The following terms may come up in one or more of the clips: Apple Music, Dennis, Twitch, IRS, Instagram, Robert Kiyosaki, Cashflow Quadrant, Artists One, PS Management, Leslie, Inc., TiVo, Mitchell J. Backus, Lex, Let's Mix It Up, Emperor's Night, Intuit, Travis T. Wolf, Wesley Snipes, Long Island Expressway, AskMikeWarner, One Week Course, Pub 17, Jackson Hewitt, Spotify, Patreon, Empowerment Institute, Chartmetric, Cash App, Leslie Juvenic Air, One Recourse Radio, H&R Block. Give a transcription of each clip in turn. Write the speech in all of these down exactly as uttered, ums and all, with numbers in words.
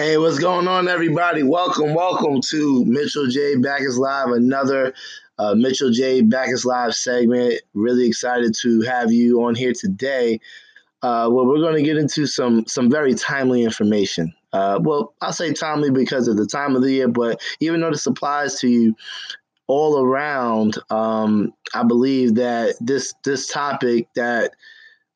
Hey, what's going on, everybody? Welcome, welcome to Mitchell J. Backus Live, another uh, Mitchell J. Backus Live segment. Really excited to have you on here today. Uh, well, we're going to get into some some very timely information. Uh, well, I'll say timely because of the time of the year, but even though this applies to you all around, um, I believe that this this topic that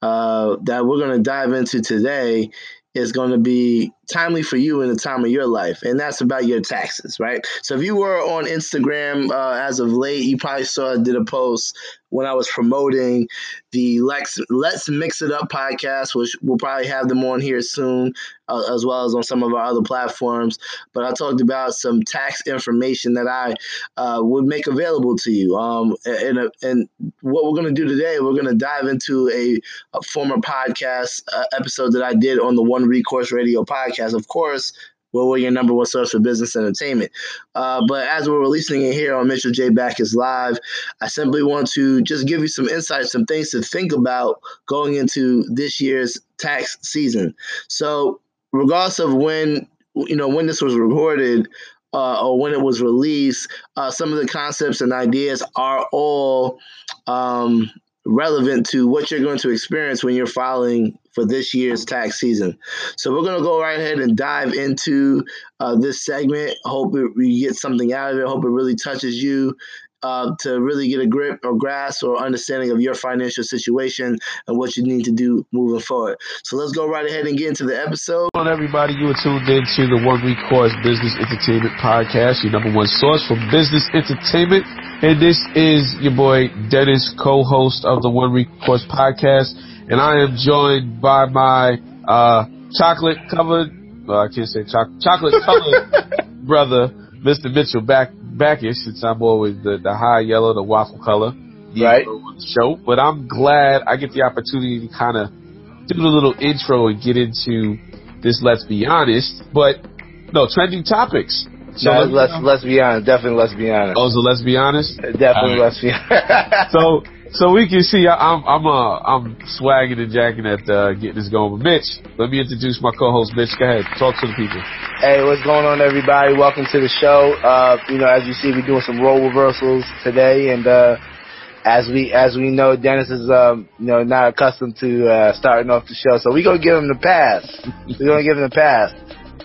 uh, that we're going to dive into today is going to be timely for you in the time of your life, and that's about your taxes, right? So if you were on Instagram uh, as of late, you probably saw I did a post when I was promoting the Lex, Let's Mix It Up podcast, which we'll probably have them on here soon, uh, as well as on some of our other platforms. But I talked about some tax information that I uh, would make available to you. Um, and, and, and what we're going to do today, we're going to dive into a, a former podcast uh, episode that I did on the One Recourse Radio podcast. Of course, where we're your number one source for business entertainment. Uh, but as we're releasing it here on Mitchell J. Backus Live, I simply want to just give you some insights, some things to think about going into this year's tax season. So regardless of when, you know, when this was recorded uh, or when it was released, uh, some of the concepts and ideas are all um, relevant to what you're going to experience when you're filing for this year's tax season. So we're going to go right ahead and dive into uh, this segment. Hope it, we get something out of it. Hope it really touches you uh, to really get a grip or grasp or understanding of your financial situation and what you need to do moving forward. So let's go right ahead and get into the episode. Hello, everybody. You are tuned in to the One Week Course Business Entertainment Podcast, your number one source for business entertainment. And this is your boy, Dennis, co-host of the One Recourse Podcast. And I am joined by my uh, chocolate-covered, well, I can't say cho- chocolate-colored brother, Mister Mitchell Back- Backus, since I'm always the, the high yellow, the waffle color, right, on the show. But I'm glad I get the opportunity to kind of do the little intro and get into this, let's be honest, but no, trending topics. So no, let's, let's, let's be honest. Definitely let's be honest. Oh, so let's be honest? Definitely right. Let's be honest. So, so we can see I, I'm, I'm, uh, I'm swagging and jacking at, uh, getting this going. But Mitch, let me introduce my co-host, Mitch. Go ahead. Talk to the people. Hey, what's going on, everybody? Welcome to the show. Uh, you know, as you see, we're doing some role reversals today. And, uh, as we, as we know, Dennis is, um, you know, not accustomed to, uh, starting off the show. So we're going to give him the pass. We're going to give him the pass.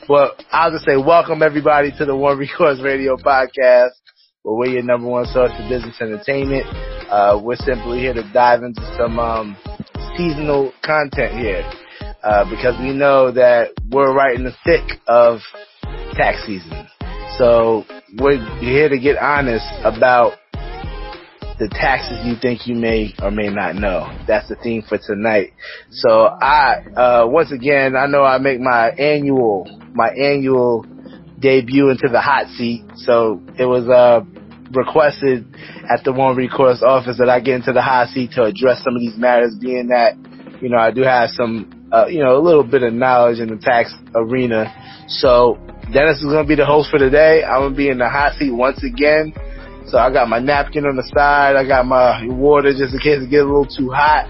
Well, I'll just say welcome, everybody, to the One Recourse Radio Podcast, where we're your number one source for business entertainment. Uh, we're simply here to dive into some um, seasonal content here uh, because we know that we're right in the thick of tax season. So we're here to get honest about the taxes you think you may or may not know. That's the theme for tonight. So I, uh, once again, I know I make my annual, my annual debut into the hot seat. So it was, uh, requested at the One Recourse office that I get into the hot seat to address some of these matters, being that, you know, I do have some, uh, you know, a little bit of knowledge in the tax arena. So Dennis is going to be the host for today. I'm going to be in the hot seat once again. So I got my napkin on the side. I got my water just in case it gets a little too hot.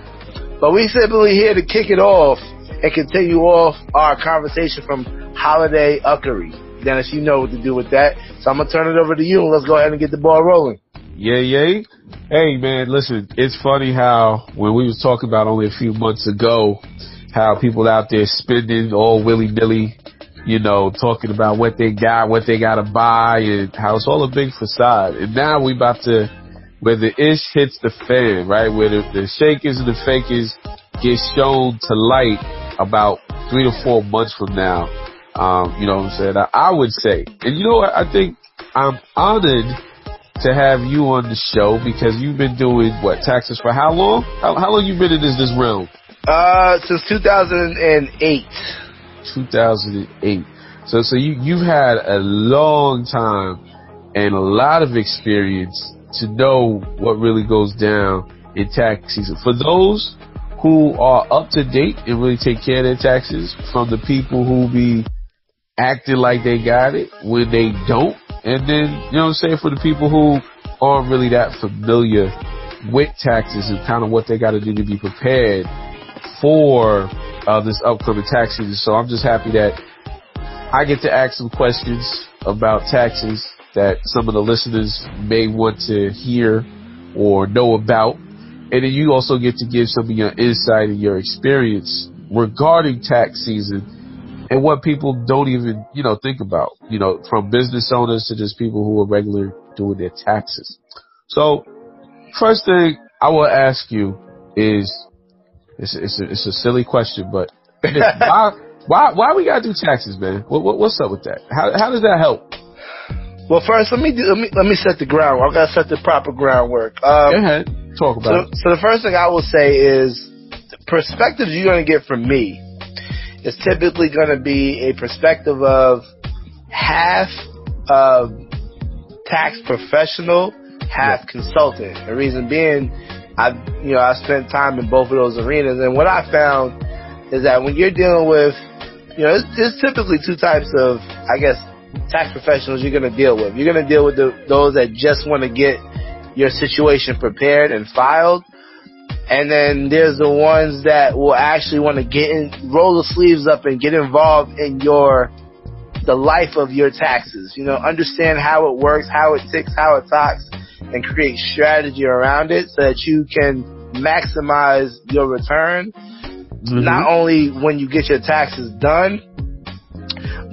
But we simply here to kick it off and continue off our conversation from holiday uckery. Dennis, you know what to do with that. So I'm going to turn it over to you, and let's go ahead and get the ball rolling. Yeah, yeah. Hey, man, listen, it's funny how when we was talking about only a few months ago, how people out there spending all willy-nilly, you know, talking about what they got, what they got to buy, and how it's all a big facade. And now we about to, where the ish hits the fan, right, where the, the shakers and the fakers get shown to light about three to four months from now. Um, you know what I'm saying? I, I would say, and you know what, I think I'm honored to have you on the show because you've been doing, what, taxes for how long? How, how long you been in this, this realm? Uh, since two thousand eight. two thousand eight. So, so you, you've had a long time and a lot of experience to know what really goes down in tax season. For those who are up to date and really take care of their taxes, from the people who be acting like they got it when they don't, and then, you know what I'm saying, for the people who aren't really that familiar with taxes and kind of what they got to do to be prepared for Uh, this upcoming tax season. So I'm just happy that I get to ask some questions about taxes that some of the listeners may want to hear or know about. And then you also get to give some of your insight and your experience regarding tax season and what people don't even, you know, think about, you know, from business owners to just people who are regularly doing their taxes. So first thing I will ask you is, it's, it's, a, it's a silly question, but why, why, why we gotta do taxes, man? What, what, what's up with that? How, how does that help? Well, first, let me do, let me let me set the ground. I gotta set the proper groundwork. Um, Go ahead, talk about so, it. So the first thing I will say is, the perspective you're gonna get from me is typically gonna be a perspective of half uh, tax professional, half yeah. consultant. The reason being, I you know I spent time in both of those arenas, and what I found is that when you're dealing with, you know, there's typically two types of, I guess, tax professionals you're going to deal with. You're going to deal with the, those that just want to get your situation prepared and filed. And then there's the ones that will actually want to get in, roll the sleeves up and get involved in your, the life of your taxes. You know, understand how it works, how it ticks, how it talks, and create strategy around it so that you can maximize your return. Mm-hmm. Not only when you get your taxes done,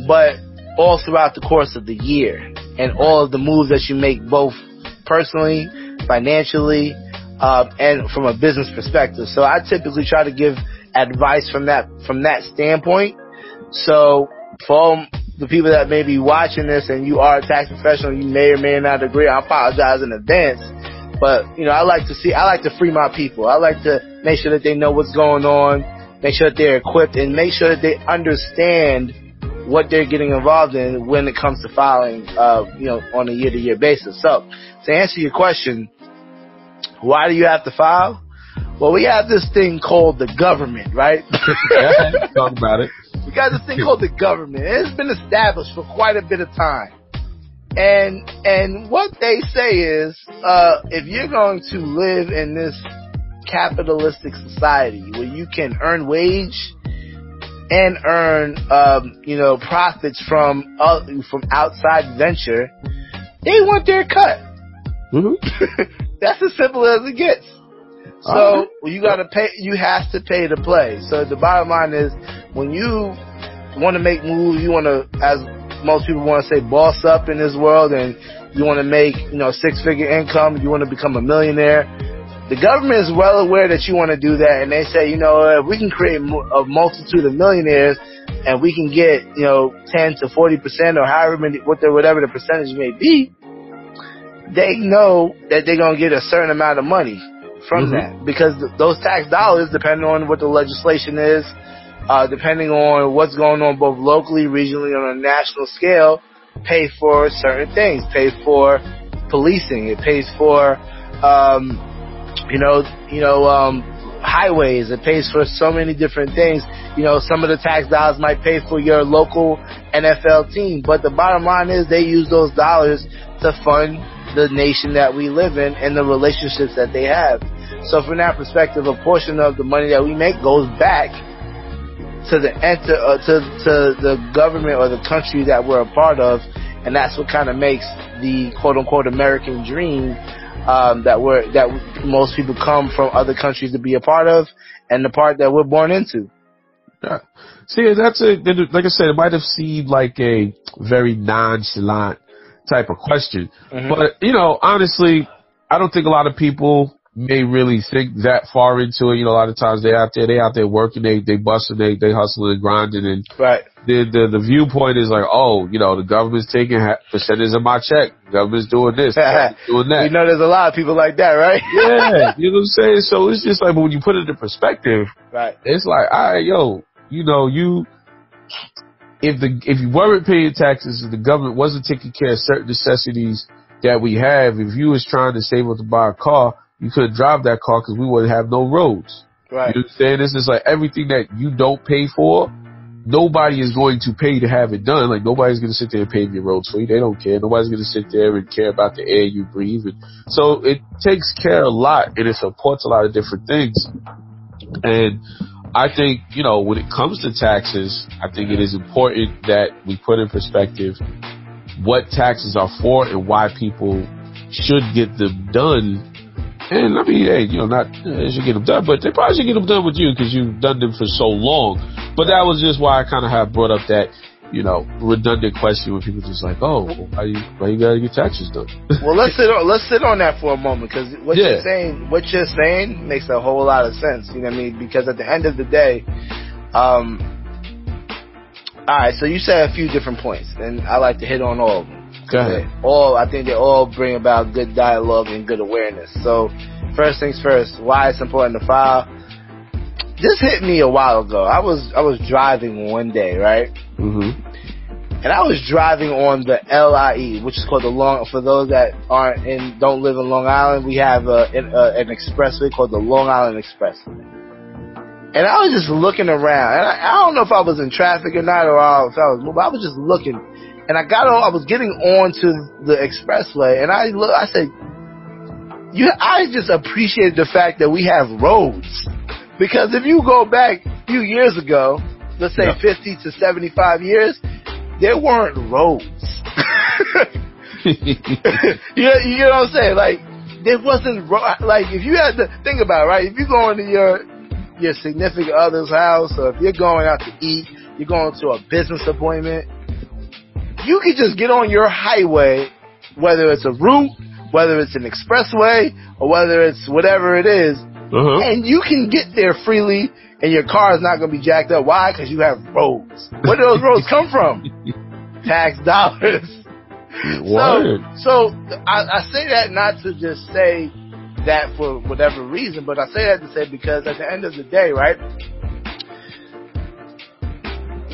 but all throughout the course of the year and all of the moves that you make, both personally, financially, uh, and from a business perspective. So I typically try to give advice from that, from that standpoint. So for the people that may be watching this and you are a tax professional, you may or may not agree. I apologize in advance, but you know, I like to see, I like to free my people. I like to make sure that they know what's going on, make sure that they're equipped, and make sure that they understand what they're getting involved in when it comes to filing, uh, you know, on a year-to-year basis. So, to answer your question, why do you have to file? Well, we have this thing called the government, right? Yeah, talk about it. We got this thing called the government. It's been established for quite a bit of time. And, and what they say is, uh, if you're going to live in this capitalistic society where you can earn wage and earn, um, you know, profits from uh, from outside venture, they want their cut. Mm-hmm. That's as simple as it gets. So uh-huh. you gotta pay. You have to pay to play. So the bottom line is, when you want to make moves, you want to, as most people want to say, boss up in this world, and you want to make, you know, six figure income. You want to become a millionaire. The government is well aware that you want to do that, and they say, you know, if we can create a multitude of millionaires, and we can get, you know, ten to forty percent or however many, whatever the percentage may be, they know that they're going to get a certain amount of money from mm-hmm. that, because those tax dollars, depending on what the legislation is, uh, depending on what's going on both locally, regionally, on a national scale, pay for certain things, pay for policing, it pays for, um, You know, you know, um, highways, it pays for so many different things. You know, some of the tax dollars might pay for your local N F L team, but the bottom line is they use those dollars to fund the nation that we live in and the relationships that they have. So from that perspective, a portion of the money that we make goes back to the enter, uh, to, to the government or the country that we're a part of, and that's what kind of makes the quote unquote American dream. Um, that we're, that most people come from other countries to be a part of, and the part that we're born into. Yeah. See, that's a, like I said, it might have seemed like a very nonchalant type of question. Mm-hmm. But, you know, honestly, I don't think a lot of people may really think that far into it. You know, a lot of times they're out there, they out there working, they, they busting, they, they hustling and grinding. And right. the, the, the viewpoint is like, oh, you know, the government's taking percentage of my check. The government's doing this, government's doing that. You know, there's a lot of people like that, right? Yeah. You know what I'm saying? So it's just like, when you put it into perspective, right. It's like, all right, yo, you know, you, if the, if you weren't paying taxes and the government wasn't taking care of certain necessities that we have, if you was trying to save up to buy a car, you couldn't drive that car because we wouldn't have no roads. Right. You know what I'm saying? This is like everything that you don't pay for, nobody is going to pay to have it done. Like, nobody's going to sit there and pave your roads for you. They don't care. Nobody's going to sit there and care about the air you breathe. And so it takes care a lot, and it supports a lot of different things. And I think, you know, when it comes to taxes, I think it is important that we put in perspective what taxes are for and why people should get them done. And I mean, hey, you know, not they should get them done, but they probably should get them done with you because you've done them for so long. But that was just why I kind of have brought up that, you know, redundant question when people just like, oh, why you, why you gotta get taxes done? Well, let's sit on, let's sit on that for a moment, because what yeah. you're saying, what you're saying makes a whole lot of sense. You know what I mean? Because at the end of the day, um, all right. So you said a few different points, and I like to hit on all of them. Go ahead. All, I think they all bring about good dialogue and good awareness. So, first things first, why it's important to file. This hit me a while ago. I was I was driving one day, right? Mm-hmm. And I was driving on the L I E, which is called the Long. For those that aren't in, don't live in Long Island, we have a, a, an expressway called the Long Island Expressway. And I was just looking around, and I, I don't know if I was in traffic or not, or if I was, but I was just looking. And I got on, I was getting on to the expressway, and I look, I said, you, I just appreciated the fact that we have roads. Because if you go back a few years ago, let's say yeah. fifty to seventy-five years, there weren't roads. you, you know what I'm saying? Like, there wasn't, like, if you had to think about it, right? If you're going to your, your significant other's house, or if you're going out to eat, you're going to a business appointment, you can just get on your highway, whether it's a route, whether it's an expressway, or whether it's whatever it is, uh-huh. and you can get there freely, and your car is not going to be jacked up. Why? Because you have roads. Where do those roads come from? Tax dollars. What? So, so I, I say that not to just say that for whatever reason, but I say that to say because at the end of the day, right?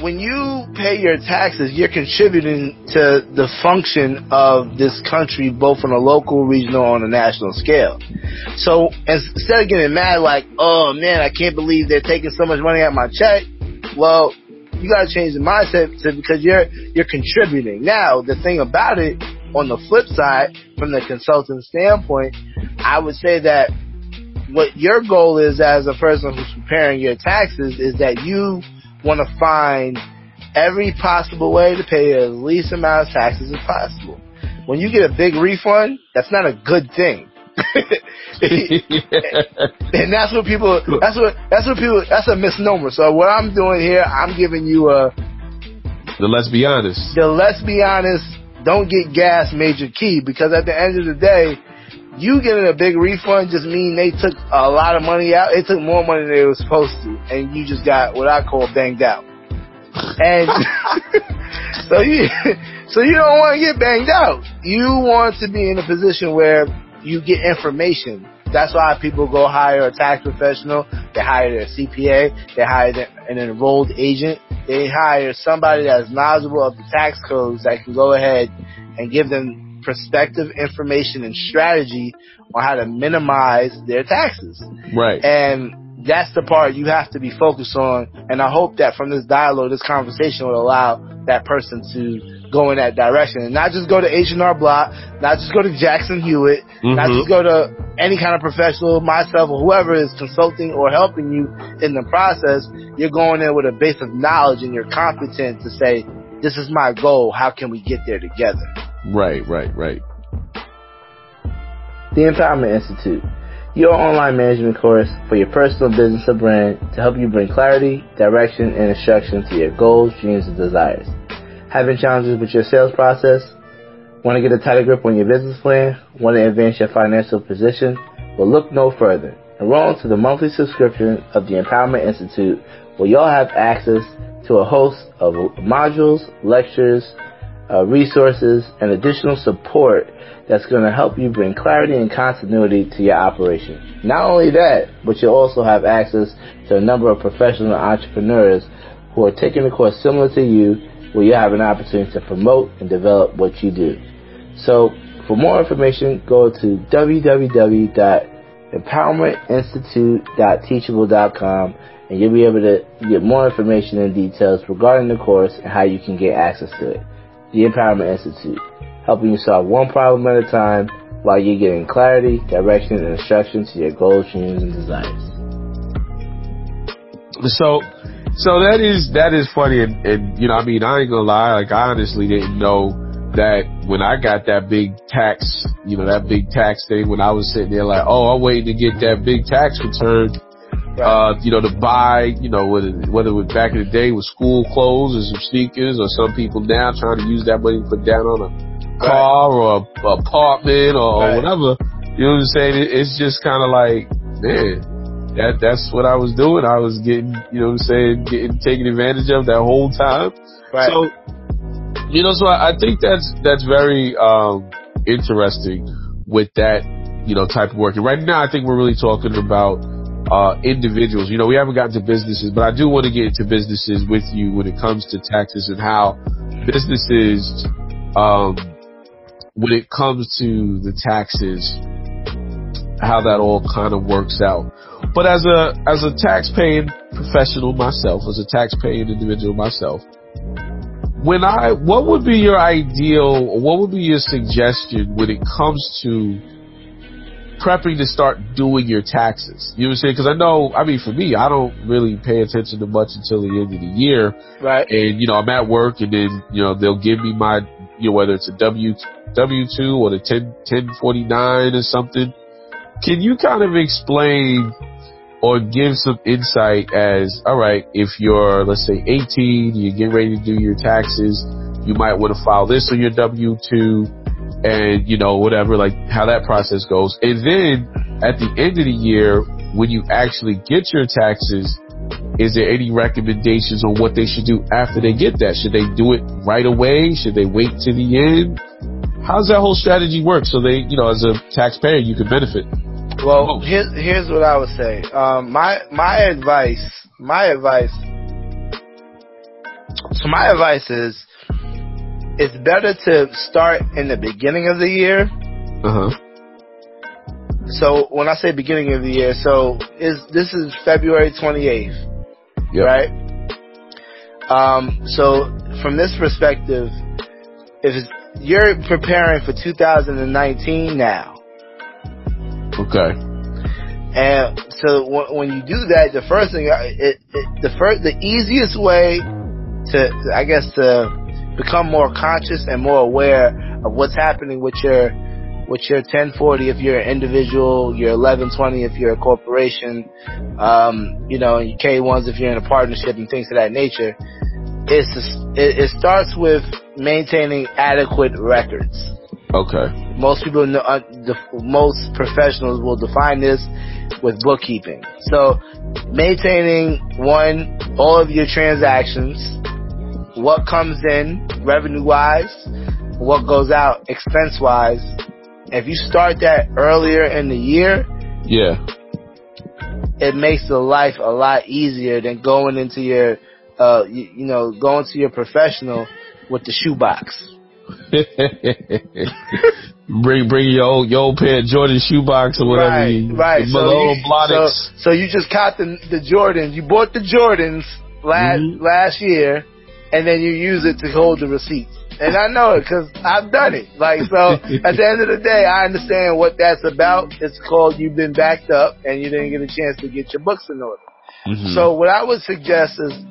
When you pay your taxes, you're contributing to the function of this country, both on a local, regional, on a national scale. So instead of getting mad like, oh man, I can't believe they're taking so much money out of my check. Well, you got to change the mindset because you're, you're contributing. Now, the thing about it, on the flip side, from the consultant standpoint, I would say that what your goal is as a person who's preparing your taxes is that you want to find every possible way to pay the least amount of taxes as possible. When you get a big refund, that's not a good thing. And that's what people, that's what, that's what people, that's a misnomer. So what I'm doing here, I'm giving you a... The let's be honest. The let's be honest, don't get gas major key, because at the end of the day, you getting a big refund just mean they took a lot of money out. They took more money than they were supposed to, and you just got what I call banged out. And so you, so you don't want to get banged out. You want to be in a position where you get information. That's why people go hire a tax professional. They hire their C P A. They hire an enrolled agent. They hire somebody that's knowledgeable of the tax codes that can go ahead and give them perspective, information, and strategy on how to minimize their taxes. Right. And that's the part you have to be focused on. And I hope that from this dialogue, this conversation will allow that person to go in that direction and not just go to H and R Block, not just go to Jackson Hewitt, mm-hmm. not just go to any kind of professional, myself or whoever is consulting or helping you in the process. You're going in with a base of knowledge and you're competent to say, this is my goal. How can we get there together? Right, right, right. The Empowerment Institute, your online management course for your personal business or brand to help you bring clarity, direction, and instruction to your goals, dreams, and desires. Having challenges with your sales process? Want to get a tighter grip on your business plan? Want to advance your financial position? Well, look no further. Enroll into the monthly subscription of the Empowerment Institute, where y'all have access to a host of modules, lectures, Uh, resources, and additional support that's going to help you bring clarity and continuity to your operation. Not only that, but you'll also have access to a number of professional entrepreneurs who are taking a course similar to you, where you have an opportunity to promote and develop what you do. So for more information, go to w w w dot empowerment institute dot teachable dot com, and you'll be able to get more information and details regarding the course and how you can get access to it. The Empowerment Institute, helping you solve one problem at a time while you're getting clarity, direction, and instruction to your goals, dreams, and desires. So, so that is, that is funny. And, and, you know, I mean, I ain't gonna lie. Like, I honestly didn't know that when I got that big tax, you know, that big tax thing, when I was sitting there like, oh, I'm waiting to get that big tax return. Uh, you know, to buy, you know, whether, whether it was back in the day with school clothes or some sneakers, or some people now trying to use that money to put down on a car right. or an apartment or right. whatever. You know what I'm saying? It's just kind of like, man, that, that's what I was doing. I was getting, you know what I'm saying, getting taken advantage of that whole time. Right. So, you know, so I, I think that's, that's very, um, interesting with that, you know, type of work. And right now, I think we're really talking about, uh, individuals. You know, we haven't gotten to businesses, but I do want to get into businesses with you when it comes to taxes and how businesses, um, when it comes to the taxes, how that all kind of works out. But as a, as a tax paying professional myself, as a tax paying individual myself, when I, what would be your ideal, or what would be your suggestion when it comes to prepping to start doing your taxes? You know what I'm saying? Because I know, I mean, for me, I don't really pay attention to much until the end of the year. Right. And, you know, I'm at work, and then, you know, they'll give me my, you know, whether it's a W, W two or the ten, ten forty-nine or something. Can you kind of explain or give some insight as, all right, if you're, let's say, eighteen, you get ready to do your taxes, you might want to file this on your W two. And, you know, whatever, like how that process goes. And then at the end of the year, when you actually get your taxes, is there any recommendations on what they should do after they get that? Should they do it right away? Should they wait to the end? How's that whole strategy work? So they, you know, as a taxpayer, you could benefit. Well, here's, here's what I would say. Um, my, my advice, my advice, so my advice is, it's better to start in the beginning of the year. Uh-huh. So when I say beginning of the year, so is this is February twenty-eighth, yep. right? Um, so from this perspective, if it's, you're preparing for two thousand nineteen now. Okay. And so w- when you do that, the first thing, it, it, the first, the easiest way to, I guess, to become more conscious and more aware of what's happening with your, with your ten forty if you're an individual, your eleven twenty if you're a corporation, um, you know, your K ones if you're in a partnership and things of that nature. It's just, it, it starts with maintaining adequate records. Okay. Most people, know, uh, the, most professionals will define this with bookkeeping. So, maintaining one, all of your transactions. What comes in revenue-wise, what goes out expense-wise. If you start that earlier in the year, yeah, it makes the life a lot easier than going into your, uh, you, you know, going to your professional with the shoebox. bring bring your old, your old pair of Jordan shoebox or whatever. Right, you, right. So you, so, so you just caught the, the Jordans. You bought the Jordans last mm-hmm. last year. And then you use it to hold the receipts. And I know it because I've done it. Like, so at the end of the day, I understand what that's about. It's called you've been backed up and you didn't get a chance to get your books in order. Mm-hmm. So what I would suggest is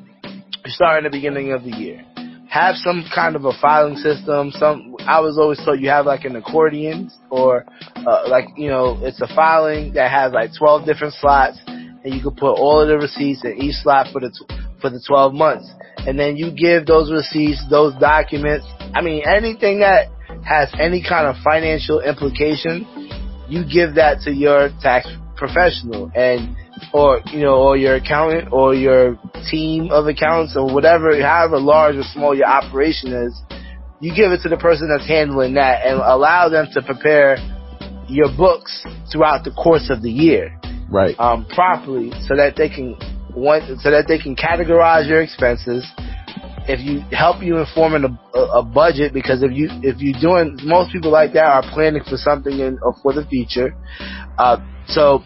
start in the beginning of the year. Have some kind of a filing system. Some, I was always told you have like an accordion or uh, like, you know, it's a filing that has like twelve different slots, and you can put all of the receipts in each slot for the t- for the twelve months. And then you give those receipts, those documents, I mean, anything that has any kind of financial implication, you give that to your tax professional and, or, you know, or your accountant or your team of accountants or whatever, however large or small your operation is, you give it to the person that's handling that and allow them to prepare your books throughout the course of the year. Right. Um, properly so that they can, One, so that they can categorize your expenses. If you help you in forming a, a, a budget, because if you if you're doing, most people like that are planning for something in, or for the future. Uh, so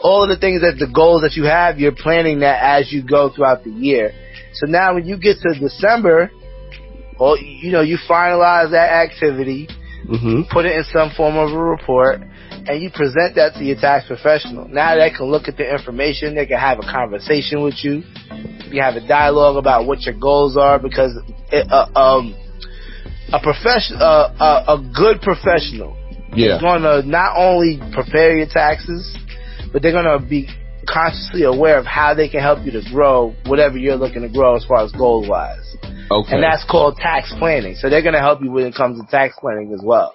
all of the things that the goals that you have, you're planning that as you go throughout the year. So now when you get to December, well, you know, you finalize that activity. mm-hmm. put it in some form of a report, and you present that to your tax professional. Now they can look at the information, they can have a conversation with you, you have a dialogue about what your goals are, because it, uh, um, a, profession, uh, a, a good professional yeah. is going to not only prepare your taxes, but they're going to be consciously aware of how they can help you to grow whatever you're looking to grow as far as goal wise. Okay. And that's called tax planning. So they're going to help you when it comes to tax planning as well.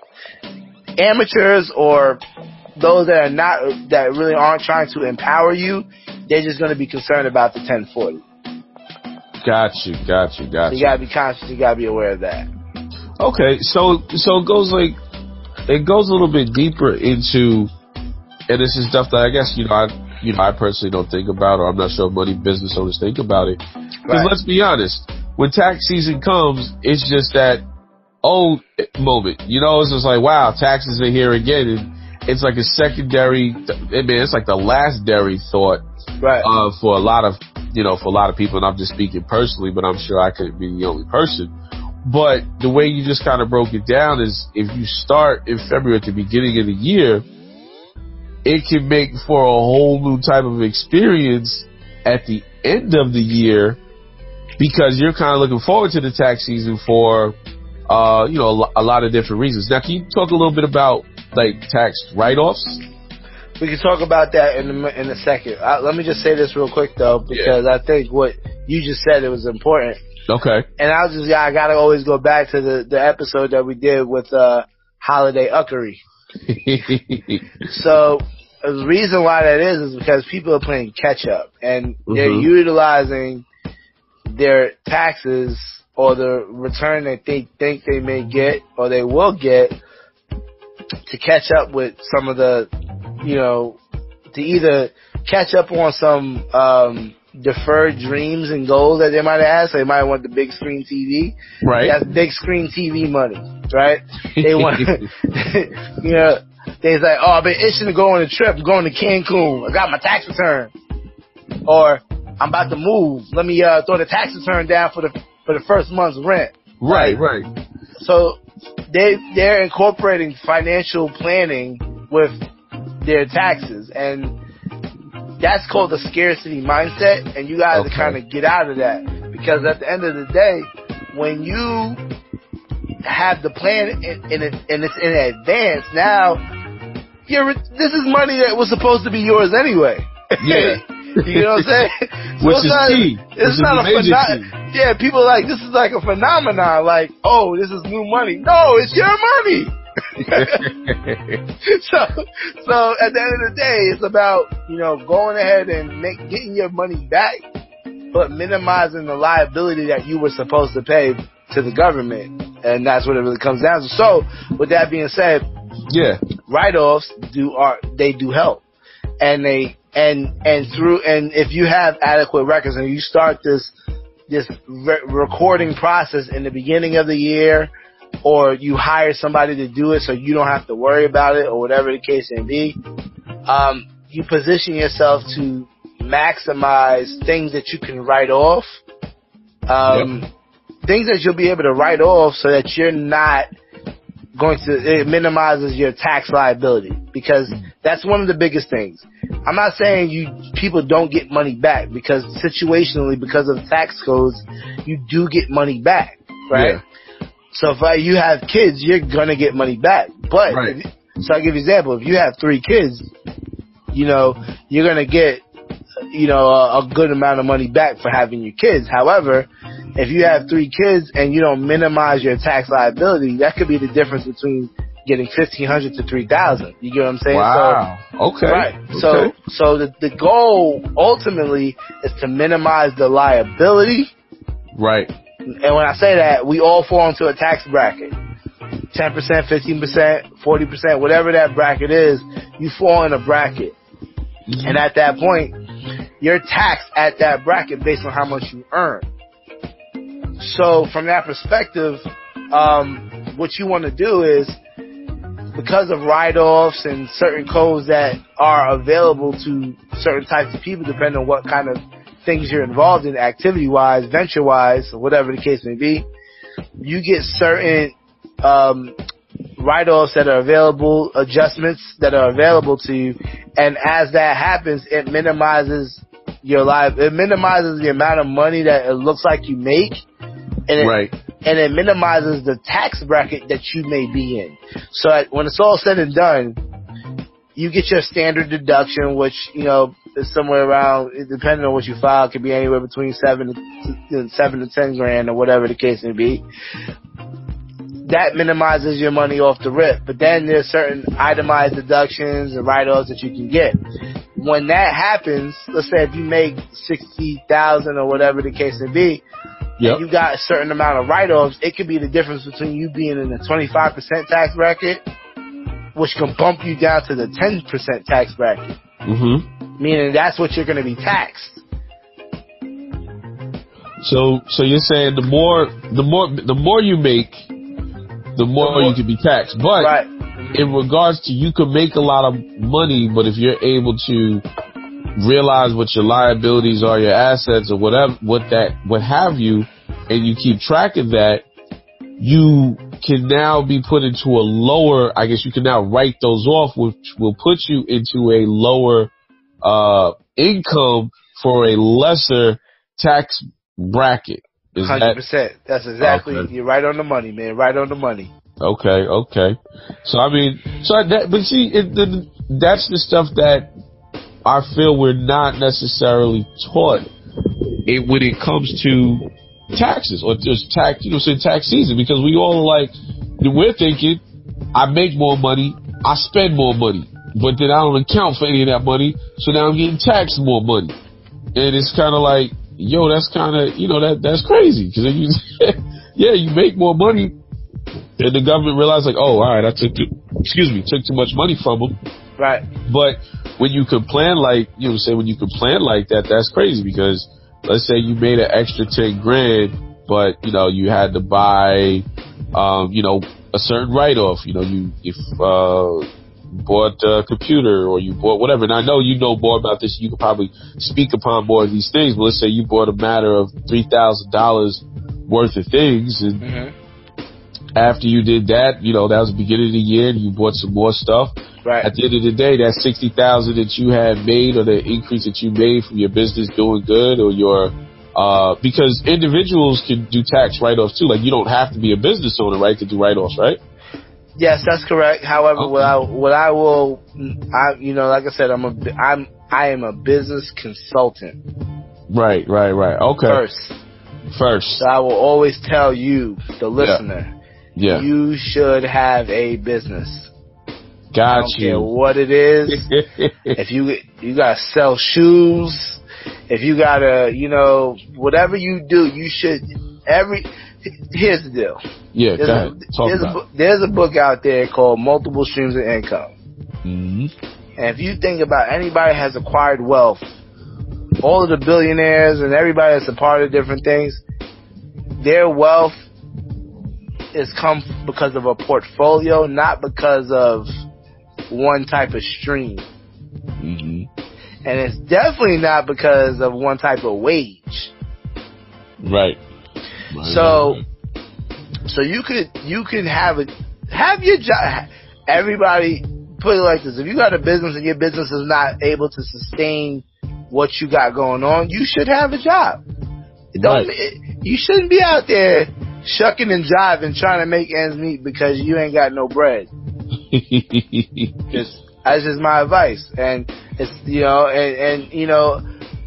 Amateurs or those that are not, that really aren't trying to empower you, they're just going to be concerned about the ten forty. Got you, got you, got you. So you got to be conscious. You got to be aware of that. Okay, so so it goes like it goes a little bit deeper into, and this is stuff that I guess you know I. You know, I personally don't think about, or I'm not sure money business owners think about it. Because right. let's be honest, when tax season comes, it's just that old moment. You know, it's just like, wow, taxes are here again. And it's like a secondary, I mean, it's like the last dairy thought right. uh, for a lot of, you know, for a lot of people. And I'm just speaking personally, but I'm sure I couldn't be the only person. But the way you just kind of broke it down is if you start in February at the beginning of the year, it can make for a whole new type of experience at the end of the year, because you're kind of looking forward to the tax season for, uh, you know, a lot of different reasons. Now, can you talk a little bit about like tax write-offs? We can talk about that in a, in a second. I, let me just say this real quick though, because yeah. I think what you just said, it was important. Okay. And I was just, yeah, I gotta always go back to the, the episode that we did with, uh, Holiday Uckery. So, the reason why that is is because people are playing catch up, and mm-hmm. they're utilizing their taxes or the return that they think they may get or they will get to catch up with some of the, you know, to either catch up on some um, deferred dreams and goals that they might have had. So they might want the big screen T V. Right. That's big screen T V money, right? They want, you know. They's like, oh, I've been itching to go on a trip. I'm going to Cancun. I got my tax return. Or I'm about to move. Let me uh, throw the tax return down for the for the first month's rent. Right, right. right. So they they're incorporating financial planning with their taxes, and that's called the scarcity mindset. And you guys okay. kind of get out of that, because at the end of the day, when you have the plan and in, in, in, it's in advance now. You're, this is money that was supposed to be yours anyway. Yeah. You know what I'm saying? So which it's is not, key. It's Which not is a phenomenon. Yeah, people are like, this is like a phenomenon. Like, oh, this is new money. No, it's your money. so, so at the end of the day, it's about, you know, going ahead and make, getting your money back, but minimizing the liability that you were supposed to pay to the government. And that's what it really comes down to. So, with that being said, yeah, write-offs do are they do help, and they and and through and if you have adequate records and you start this this re- recording process in the beginning of the year, or you hire somebody to do it so you don't have to worry about it, or whatever the case may be, um, you position yourself to maximize things that you can write off, um, yep. things that you'll be able to write off, so that you're not going to, it minimizes your tax liability, because that's one of the biggest things. I'm not saying you people don't get money back, because situationally, because of tax codes, you do get money back, right? Yeah. So if uh, you have kids, you're gonna get money back. But right. if, so I'll give you an example. If you have three kids, you know you're gonna get you know a, a good amount of money back for having your kids. However, if you have three kids and you don't minimize your tax liability, that could be the difference between getting fifteen hundred dollars to three thousand dollars. You get what I'm saying? Wow. So, okay. Right. Okay. So, so the, the goal ultimately is to minimize the liability. Right. And when I say that, we all fall into a tax bracket. ten percent, fifteen percent, forty percent, whatever that bracket is, you fall in a bracket. Mm-hmm. And at that point, you're taxed at that bracket based on how much you earn. So from that perspective, um, what you want to do is, because of write-offs and certain codes that are available to certain types of people, depending on what kind of things you're involved in, activity-wise, venture-wise, whatever the case may be, you get certain um, write-offs that are available, adjustments that are available to you. And as that happens, it minimizes your life. It minimizes the amount of money that it looks like you make. And it, right. And it minimizes the tax bracket that you may be in. So when it's all said and done, you get your standard deduction, which, you know, is somewhere around, depending on what you file, it could be anywhere between seven to, seven to ten grand or whatever the case may be. That minimizes your money off the rip. But then there's certain itemized deductions and write-offs that you can get. When that happens, let's say if you make sixty thousand dollars or whatever the case may be, yep. You got a certain amount of write-offs, it could be the difference between you being in the twenty-five percent tax bracket, which can bump you down to the ten percent tax bracket. Mm-hmm. Meaning that's what you're going to be taxed. So, so you're saying the more, the more, the more you make, the more, the more you can be taxed. But right. In regards to, you could make a lot of money, but if you're able to realize what your liabilities are, your assets, or whatever, what that, what have you, and you keep track of that, you can now be put into a lower, I guess you can now write those off, which will put you into a lower uh income for a lesser tax bracket. one hundred percent. That's exactly, okay. You're right on the money, man. Right on the money. Okay, okay. So, I mean, so that, but see, it, the, that's the stuff that I feel we're not necessarily taught it when it comes to taxes or just tax, you know, say tax season, because we all are like, we're thinking, I make more money, I spend more money, but then I don't account for any of that money, so now I'm getting taxed more money. And it's kind of like, yo, that's kind of, you know, that that's crazy. Because you, yeah, you make more money, and the government realized, like, oh, all right, I took, too, excuse me, took too much money from them. Right. But when you can plan like, you know, say when you can plan like that, that's crazy. Because let's say you made an extra ten grand, but you know you had to buy, um, you know, a certain write-off. You know, you if uh, bought a computer or you bought whatever. And I know you know more about this. You could probably speak upon more of these things. But let's say you bought a matter of three thousand dollars worth of things. And mm-hmm. After you did that, you know, that was the beginning of the year. And you bought some more stuff. Right. At the end of the day, that sixty thousand dollars that you had made, or the increase that you made from your business doing good, or your, uh, because individuals can do tax write-offs too. Like, you don't have to be a business owner, right, to do write-offs, right? Yes, that's correct. However, okay. what I what I will, I you know, like I said, I'm a I'm I am a business consultant. Right, right, right. Okay. First, first. So I will always tell you, the listener, yeah, yeah. You should have a business. Got I don't you. Care what it is. If you you gotta sell shoes, if you gotta, you know, whatever you do, you should every. Here's the deal. Yeah, there's, a, there's, a, there's a book out there called Multiple Streams of Income. Mm-hmm. And if you think about, anybody has acquired wealth, all of the billionaires and everybody that's a part of different things, their wealth is come because of a portfolio, not because of one type of stream. Mm-hmm. And it's definitely not because of one type of wage. Right. So, so you could you can have a have your job. Everybody, put it like this: if you got a business and your business is not able to sustain what you got going on, you should have a job. It don't. Right. It, you shouldn't be out there shucking and jiving trying to make ends meet because you ain't got no bread. Just, that's just my advice, and it's you know, and, and you know,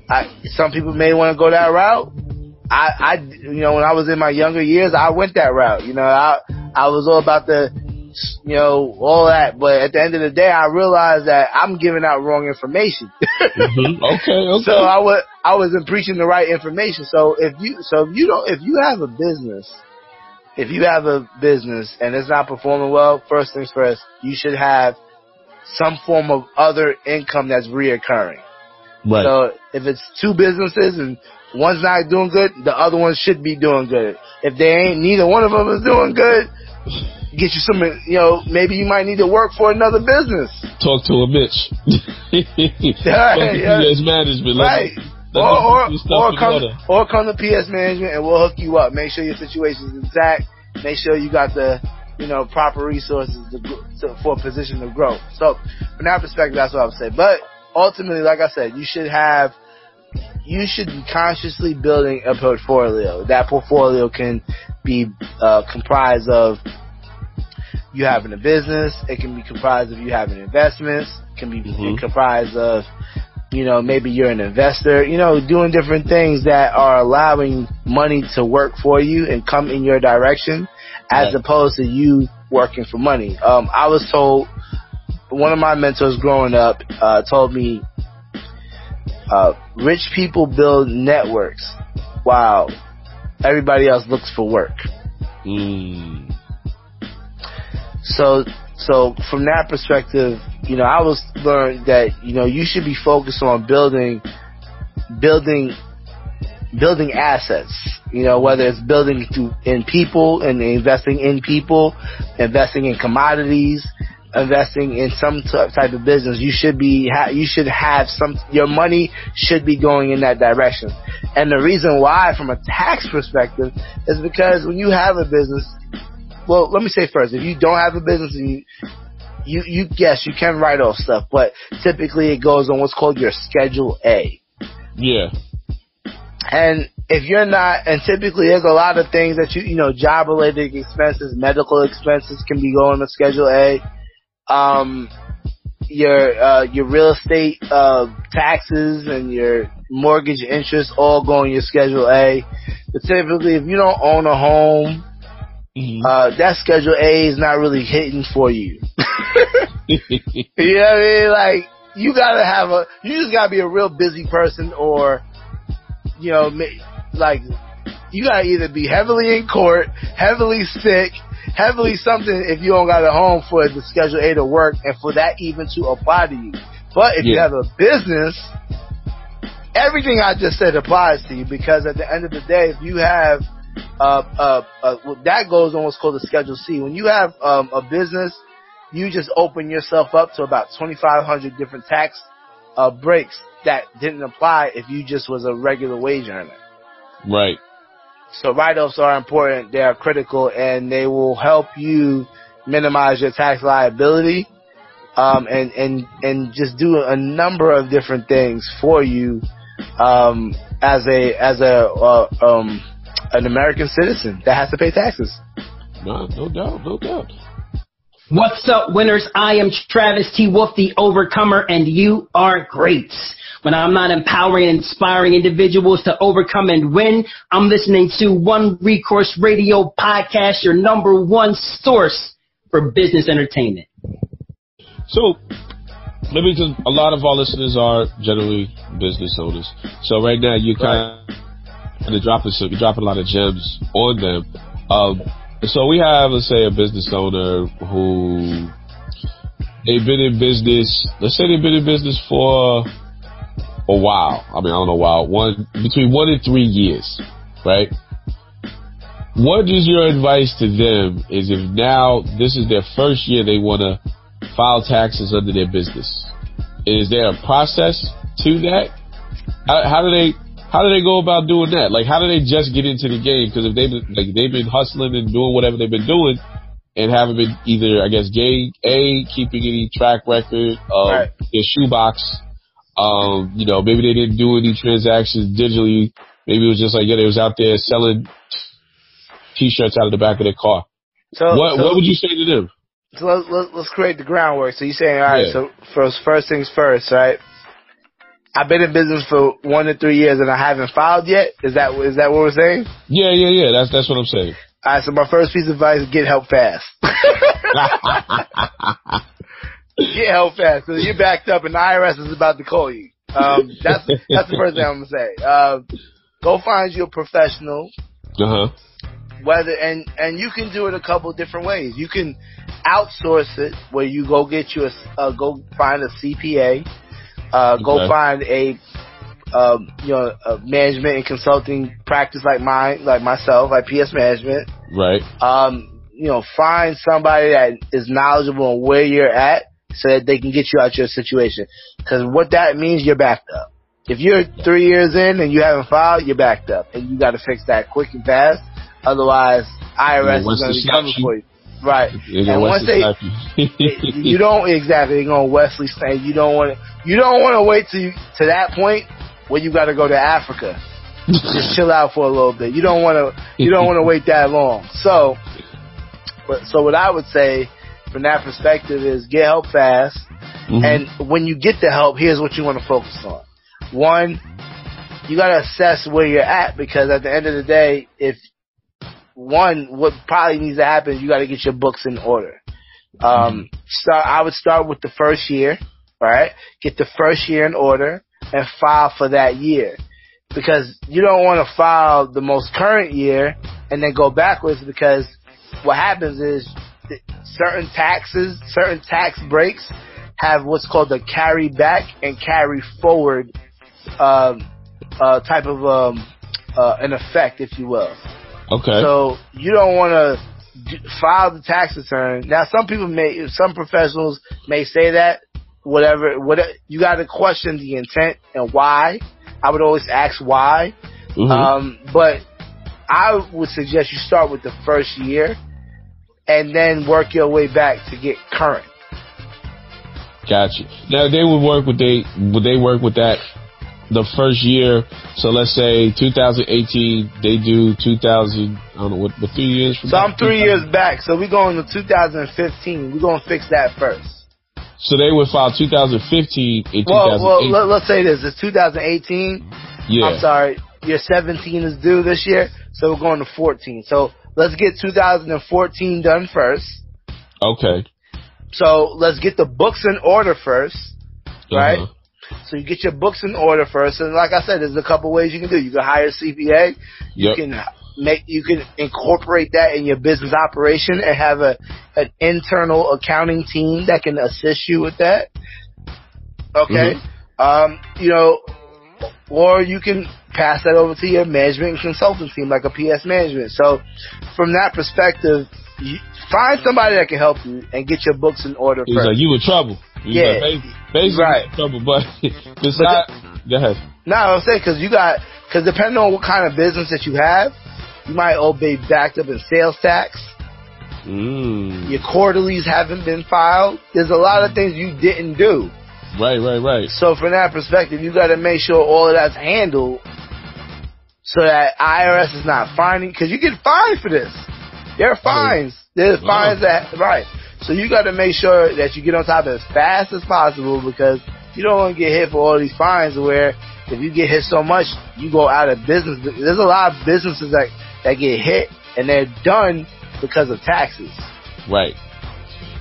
I, some people may want to go that route. I, I, you know, when I was in my younger years, I went that route. You know, I, I was all about the, you know, all that. But at the end of the day, I realized that I'm giving out wrong information. Mm-hmm. Okay, okay. So I was, I wasn't preaching the right information. So if you, so if you don't, if you have a business, if you have a business and it's not performing well, first things first, you should have some form of other income that's reoccurring. Right. So if it's two businesses and one's not doing good, the other one should be doing good. If they ain't, neither one of them is doing good, get you some, you know, maybe you might need to work for another business. Talk to a bitch. Right, yeah. P S Management. Right. Let or, let or, or, come, or come to P S Management and we'll hook you up. Make sure your situation's intact. Make sure you got the you know, proper resources to, to, for a position to grow. So from that perspective, that's what I would say. But ultimately, like I said, you should have, you should be consciously building a portfolio. That portfolio can be uh, comprised of you having a business. It can be comprised of you having investments. It can be mm-hmm. comprised of, you know, maybe you're an investor, you know, doing different things that are allowing money to work for you and come in your direction as right. opposed to you working for money. Um, I was told, one of my mentors growing up uh, told me, uh, rich people build networks while everybody else looks for work. Mm. So, so from that perspective, you know, I was learned that, you know, you should be focused on building, building, building assets, you know, whether it's building through in people and investing in people, investing in commodities, investing in some type of business. You should be, you should have some, your money should be going in that direction. And the reason why, from a tax perspective, is because when you have a business, well, let me say first, if you don't have a business, and you, You, you, yes, you can write off stuff, but typically it goes on what's called your Schedule A. Yeah. And if you're not, and typically there's a lot of things that you, you know, job-related expenses, medical expenses can be going to Schedule A. Um, your, uh, your real estate, uh, taxes and your mortgage interest all go on your Schedule A. But typically if you don't own a home, Mm-hmm. Uh, that Schedule A is not really hitting for you. You know what I mean? Like, you gotta have a, you just gotta be a real busy person, or, you know, like, you gotta either be heavily in court, heavily sick, heavily something if you don't got a home for the Schedule A to work and for that even to apply to you. But if yeah. you have a business, everything I just said applies to you, because at the end of the day, if you have Uh, uh, uh, that goes on what's called the Schedule C. When you have um, a business, you just open yourself up to about twenty-five hundred different tax uh, breaks that didn't apply if you just was a regular wage earner. Right. So write-offs are important. They are critical, and they will help you minimize your tax liability, um, and, and, and just do a number of different things for you um, as a as a uh, um. an American citizen that has to pay taxes. No, no doubt, no doubt. What's up, winners? I am Travis T. Wolf, the Overcomer, and you are great. When I'm not empowering and inspiring individuals to overcome and win, I'm listening to One Recourse Radio Podcast, your number one source for business entertainment. So, maybe just a lot of our listeners are generally business owners. So right now, you kind of... And they're dropping, so you're dropping a lot of gems on them. Um, so we have, let's say, a business owner who they've been in business. Let's say they've been in business for a while. I mean, I don't know, a while. One between one and three years, right? What is your advice to them? Is if now this is their first year, they want to file taxes under their business. Is there a process to that? How, how do they? How do they go about doing that? Like, how do they just get into the game? Because if they've been, like, they've been hustling and doing whatever they've been doing and haven't been either, I guess, gay, A, keeping any track record of right. their shoebox. Um, you know, maybe they didn't do any transactions digitally. Maybe it was just like, yeah, they was out there selling T-shirts out of the back of their car. So, what, so what would you say to them? So let's, let's create the groundwork. So you're saying, all right, yeah. so first, first things first, right? I've been in business for one to three years and I haven't filed yet. Is that is that what we're saying? Yeah, yeah, yeah. That's that's what I'm saying. All right. So my first piece of advice is get help fast. Get help fast, because you're backed up and the I R S is about to call you. Um, that's that's the first thing I'm gonna say. Uh, go find you a professional. Uh huh. Whether and and you can do it a couple different ways. You can outsource it, where you go get you a uh, go find a C P A. Uh, go okay. find a, uh, you know, a management and consulting practice like mine, like myself, like P S Management. Right. Um, you know, find somebody that is knowledgeable on where you're at so that they can get you out your situation. Because what that means, you're backed up. If you're three years in and you haven't filed, you're backed up. And you got to fix that quick and fast. Otherwise, I R S yeah, is going to be coming for you. Right. They're gonna and once they, you don't exactly they're gonna Wesley Snipes. You don't want you don't want to wait to to that point where you got to go to Africa. Just chill out for a little bit. You don't want to you don't want to wait that long. So, but so what I would say from that perspective is get help fast, mm-hmm. and when you get the help, here's what you want to focus on. One, you got to assess where you're at, because at the end of the day, if one, what probably needs to happen is you got to get your books in order. Um, start. I would start with the first year, right? Get the first year in order and file for that year, because you don't want to file the most current year and then go backwards, because what happens is certain taxes, certain tax breaks have what's called the carry back and carry forward um, uh, type of um, uh, an effect, if you will. Okay. So you don't want to file the tax return. Now, some people may, some professionals may say that, whatever, whatever you got to question the intent and why. I would always ask why. Mm-hmm. Um, but I would suggest you start with the first year and then work your way back to get current. Gotcha. Now they would work with they would they work with that the first year. So let's say two thousand eighteen, they do two thousand. I don't know what the three years. From so back, I'm three years back. So we're going to two thousand fifteen. We're going to fix that first. So they would file two thousand fifteen in well, two thousand eighteen. Well, let's say this. It's two thousand eighteen. Yeah. I'm sorry. Your seventeen is due this year, so we're going to fourteen. So let's get two thousand fourteen done first. Okay. So let's get the books in order first, right? Uh-huh. So you get your books in order first, and like I said, there's a couple ways you can do. You can hire a C P A. Yep. You can make you can incorporate that in your business operation and have a an internal accounting team that can assist you with that. Okay, mm-hmm. um, you know, or you can pass that over to your management and consulting team, like a P S Management. So from that perspective, you find somebody that can help you and get your books in order first. He's like, you in trouble. He's yeah. Like, basically, right. In trouble, but it's but not. The, go ahead. No, nah, I'm saying, because you got, because depending on what kind of business that you have, you might all be backed up in sales tax. Mm. Your quarterlies haven't been filed. There's a lot of things you didn't do. Right, right, right. So from that perspective, you got to make sure all of that's handled so that I R S is not fining, because you get fined for this. There are fines. There's wow. fines that, right. So you got to make sure that you get on top as fast as possible, because you don't want to get hit for all these fines where if you get hit so much, you go out of business. There's a lot of businesses that, that get hit and they're done because of taxes. Right.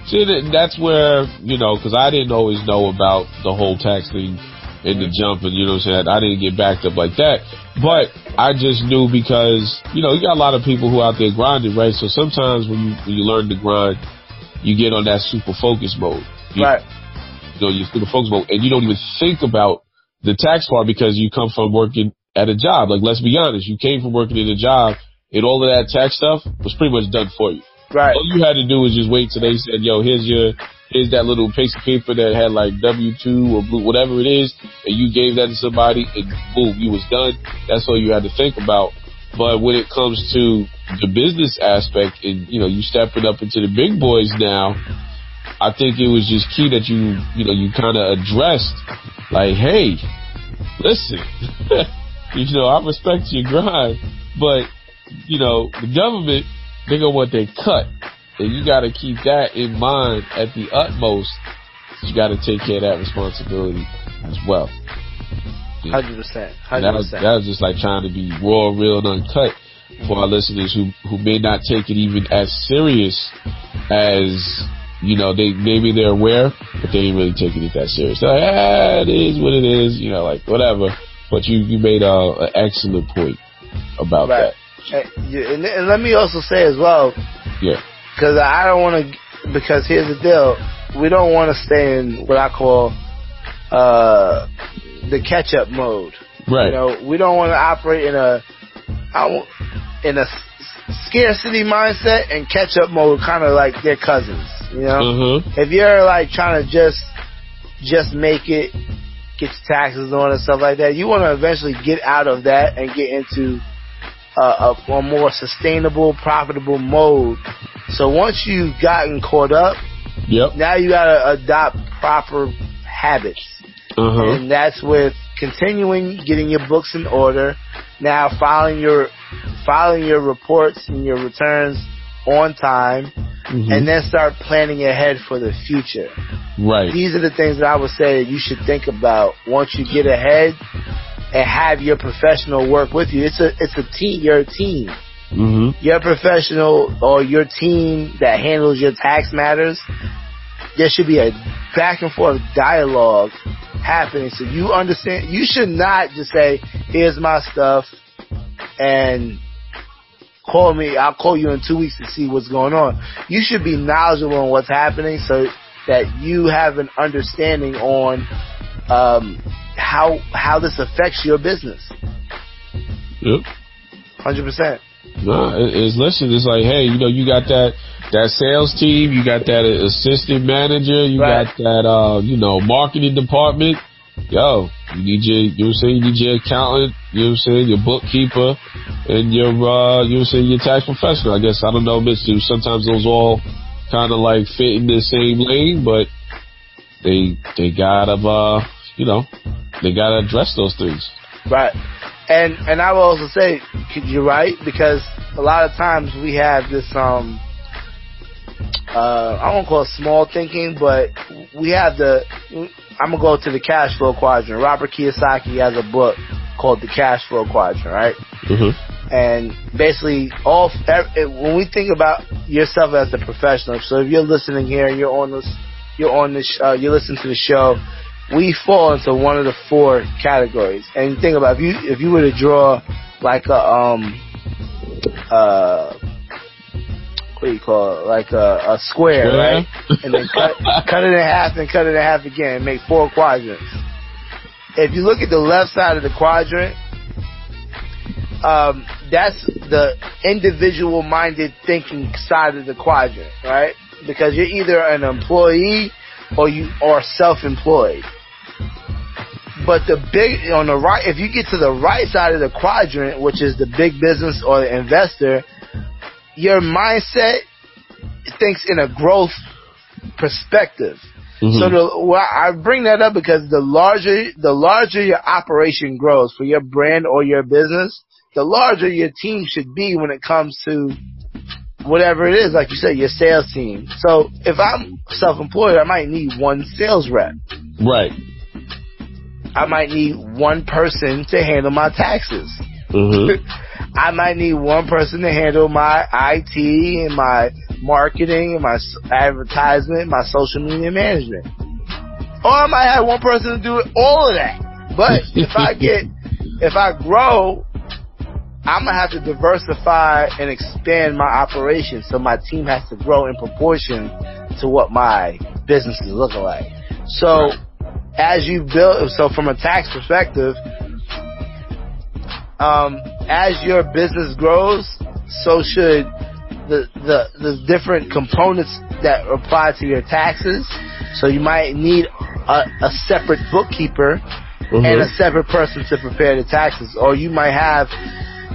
See, that's where, you know, because I didn't always know about the whole tax thing and the jump, and you know what I'm saying? I didn't get backed up like that. But I just knew, because, you know, you got a lot of people who are out there grinding, right? So sometimes when you when you learn to grind, you get on that super focus mode. You, right. You know, you're super focus mode, and you don't even think about the tax part, because you come from working at a job. Like, let's be honest, you came from working at a job, and all of that tax stuff was pretty much done for you. Right. All you had to do was just wait till they said, yo, here's your... Here's that little piece of paper that had like W two or blue, whatever it is, and you gave that to somebody, and boom, you was done. That's all you had to think about. But when it comes to the business aspect, and you know, you stepping up into the big boys now, I think it was just key that you, you know, you kind of addressed, like, hey, listen, you know, I respect your grind, but you know, the government, they gonna want their cut. And you got to keep that in mind at the utmost. You got to take care of that responsibility as well. Yeah. one hundred percent. one hundred percent. That was, that was just like trying to be raw, real, and uncut for our listeners who, who may not take it even as serious as, you know, they maybe they're aware, but they ain't really taking it that serious. They're like, ah, it is what it is, you know, like whatever. But you, you made uh, an excellent point about right. that. And, and let me also say as well. Yeah. Because I don't want to, because here's the deal, we don't want to stay in what I call uh, the catch-up mode. Right. You know, we don't want to operate in a in a scarcity mindset and catch-up mode, kind of like their cousins. You know, mm-hmm. If you're like trying to just just make it, get your taxes on and stuff like that, you want to eventually get out of that and get into uh, a, a more sustainable, profitable mode. So once you've gotten caught up, yep. now you got to adopt proper habits. Uh-huh. And that's with continuing, getting your books in order. Now filing your filing your reports and your returns on time, mm-hmm. and then start planning ahead for the future. Right. These are the things that I would say that you should think about once you get ahead and have your professional work with you. It's a it's a team. Your team. Mm-hmm. Your professional or your team that handles your tax matters. There should be a back and forth dialogue happening, so you understand. You should not just say, "Here's my stuff," and call me. I'll call you in two weeks to see what's going on. You should be knowledgeable on what's happening, so that you have an understanding on um, how how this affects your business. Yep, hundred percent. No, it's listen. It's like, hey, you know, you got that that sales team, you got that assistant manager, you right. got that uh, you know, marketing department. Yo, you need your, you know what I'm saying, you need your accountant, you know what I'm saying, your bookkeeper, and your uh, you know what I'm saying, your tax professional. I guess I don't know, Mitch. Sometimes those all kind of like fit in the same lane, but they they gotta uh, you know, they gotta address those things. Right. And and I will also say, you're right, because a lot of times we have this, um, uh, I won't call it small thinking, but we have the, I'm going to go to the Cashflow Quadrant. Robert Kiyosaki has a book called The Cashflow Quadrant, right? Mm-hmm. And basically, all when we think about yourself as a professional, so if you're listening here and you're on this, you're on this, uh, you're listening to the show, we fall into one of the four categories. And think about, if you if you were to draw like a um uh what do you call it, like a, a square, square, right? And then cut cut it in half and cut it in half again and make four quadrants. If you look at the left side of the quadrant, um that's the individual minded thinking side of the quadrant, right? Because you're either an employee or you are self-employed. But the big on the right, if you get to the right side of the quadrant, which is the big business or the investor, your mindset thinks in a growth perspective. Mm-hmm. So the, well, I bring that up because the larger the larger your operation grows for your brand or your business, the larger your team should be when it comes to whatever it is, like you said, your sales team. So if I'm self-employed, I might need one sales rep. Right. I might need one person to handle my taxes. Mm-hmm. I might need one person to handle my I T and my marketing and my advertisement, my social media management. Or I might have one person to do all of that. But if I get, if I grow, I'm going to have to diversify and expand my operations, so my team has to grow in proportion to what my business is looking like. So as you build, so from a tax perspective, um, as your business grows, so should the, the, the different components that apply to your taxes. So you might need a, a separate bookkeeper, mm-hmm. and a separate person to prepare the taxes, or you might have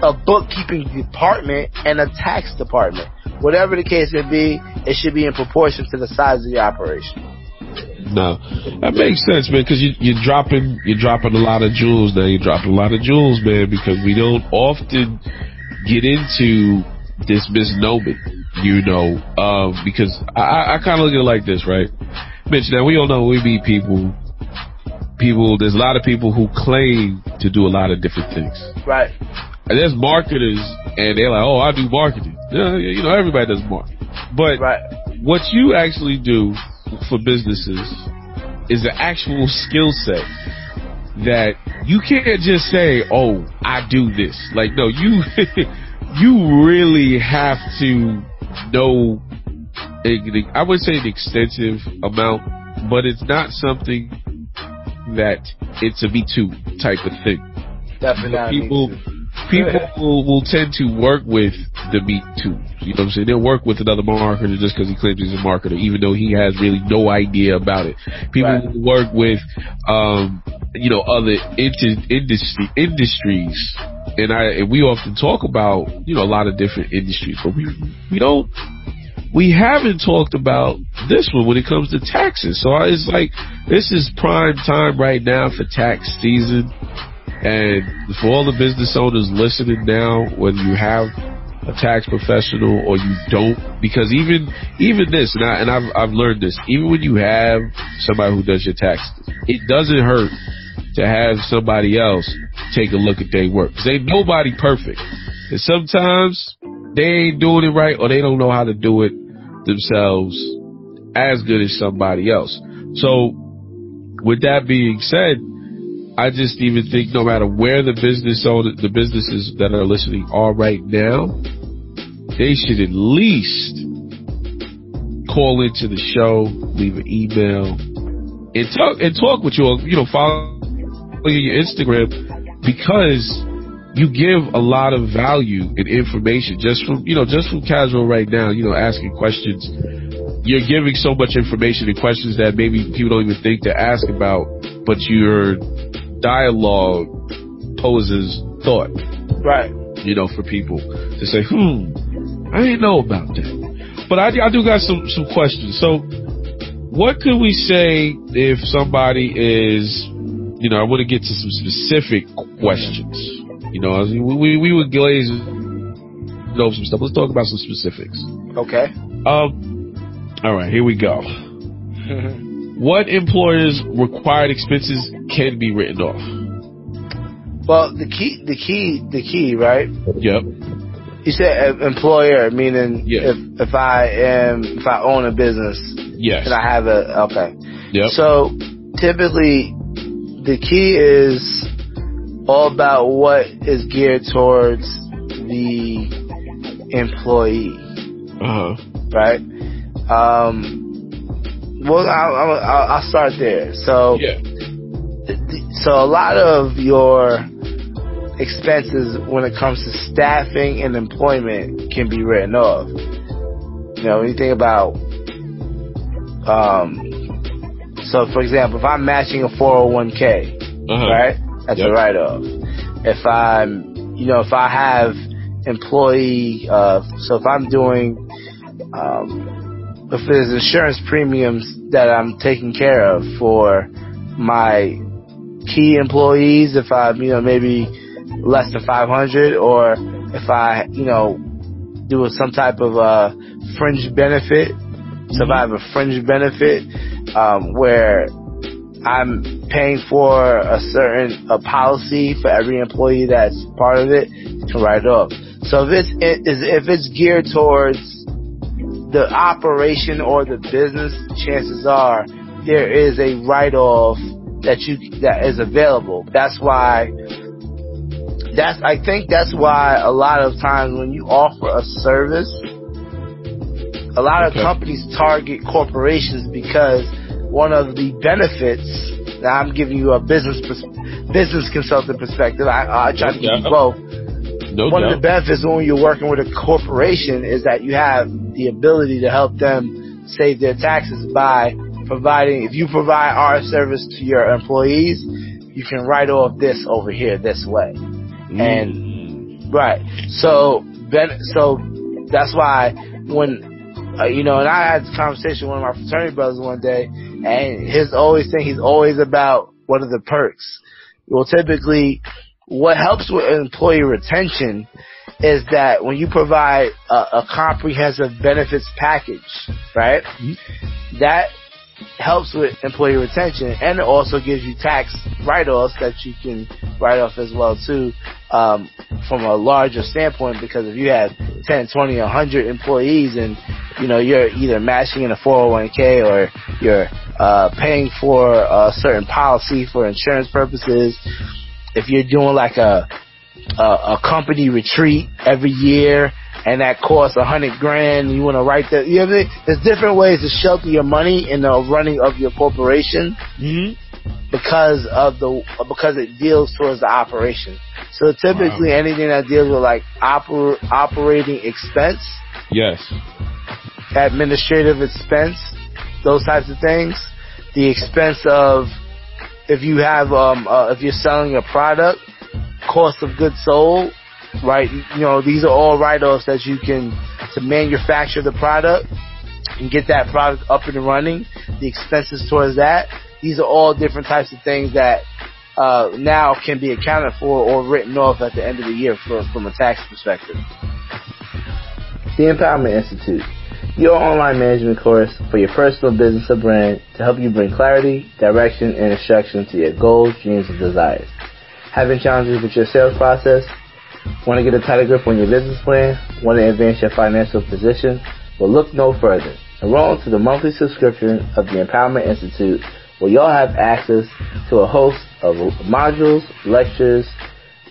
a bookkeeping department and a tax department. Whatever the case may be, it should be in proportion to the size of your operation. No, that makes sense, man. Because you, you're dropping, you're dropping a lot of jewels now. You're dropping a lot of jewels, man. Because we don't often get into this misnomer, you know. Um, because I, I kind of look at it like this, right, Mitch? Now we all know we meet people. People, there's a lot of people who claim to do a lot of different things. Right. And there's marketers, and they're like, oh, I do marketing. You know, everybody does marketing. But right. what you actually do for businesses is an actual skill set that you can't just say, oh, I do this. Like, no, you you really have to know, I would say an extensive amount, but it's not something that it's a Me Too type of thing. Definitely. People... People will, will tend to work with the Me Too. You know what I'm saying? They'll work with another marketer just because he claims he's a marketer, even though he has really no idea about it. People right. will work with, um, you know, other inter- industry industries, and I and we often talk about, you know, a lot of different industries, but we we don't we haven't talked about this one when it comes to taxes. So it's like, this is prime time right now for tax season. And for all the business owners listening now, whether you have a tax professional or you don't, because even even this, and, I, and I've, I've learned this, even when you have somebody who does your taxes, it doesn't hurt to have somebody else take a look at their work, because ain't nobody perfect. And sometimes they ain't doing it right, or they don't know how to do it themselves as good as somebody else. So with that being said, I just even think no matter where the business owner, the businesses that are listening are right now, they should at least call into the show, leave an email, and talk and talk with you, you know, follow your Instagram, because you give a lot of value and information just from, you know, just from casual right now, you know, asking questions. You're giving so much information and questions that maybe people don't even think to ask about, but you're dialogue poses thought, right? You know, for people to say, "Hmm, I didn't know about that." But I, I do got some some questions. So, what could we say if somebody is, you know, I want to get to some specific questions. You know, I mean, we we would glaze over some stuff. Let's talk about some specifics. Okay. Um. All right. Here we go. Mm-hmm. What employers' required expenses can be written off? Well, the key, the key, the key, right? Yep. You said employer, meaning yes. if if I am if I own a business, yes, and I have a okay. Yep. So typically, the key is all about what is geared towards the employee, uh-huh. right? Um. Well, I'll, I'll, I'll start there. So, yeah. so a lot of your expenses when it comes to staffing and employment can be written off. You know, when you think about, um, so for example, if I'm matching a four oh one k, uh-huh. right? That's yep. a write-off. If I'm, you know, if I have employee, uh, so if I'm doing, um, if there's insurance premiums that I'm taking care of for my key employees, if I'm, you know, maybe less than five hundred, or if I, you know, do some type of a fringe benefit, so if I have a fringe benefit um, where I'm paying for a certain a policy for every employee that's part of it, to write it off. So if it's, if it's geared towards the operation or the business, chances are there is a write-off that you that is available. That's why that's I think that's why a lot of times when you offer a service, a lot okay. of companies target corporations, because one of the benefits. Now I'm giving you a business business consultant perspective. I, I try to give you both. No One doubt. of the benefits when you're working with a corporation is that you have the ability to help them save their taxes by providing, if you provide our service to your employees, you can write off this over here this way. Mm. And, right. So, ben, so that's why when, uh, you know, and I had this conversation with one of my fraternity brothers one day, and his always thing, he's always about what are the perks. Well, typically, what helps with employee retention is that when you provide a, a comprehensive benefits package, right, mm-hmm. that helps with employee retention, and it also gives you tax write-offs that you can write off as well too, um, from a larger standpoint, because if you have ten, twenty, one hundred employees and, you know, you're either matching in a four oh one k or you're uh, paying for a certain policy for insurance purposes. If you're doing like a, a a company retreat every year and that costs a hundred grand, you want to write that. You know, there's different ways to shelter your money in the running of your corporation mm-hmm. because of the because it deals towards the operation. So typically, wow. anything that deals with like oper, operating expense, yes, administrative expense, those types of things, the expense of. If you have, um, uh, if you're selling a product, cost of goods sold, right? You know, these are all write-offs that you can to manufacture the product and get that product up and running, the expenses towards that. These are all different types of things that uh, now can be accounted for or written off at the end of the year for, from a tax perspective. The Empowerment Institute, your online management course for your personal business or brand to help you bring clarity, direction, and instruction to your goals, dreams, and desires. Having challenges with your sales process? Want to get a tighter grip on your business plan? Want to advance your financial position? Well, look no further. Enroll to the monthly subscription of the Empowerment Institute, where y'all have access to a host of modules, lectures,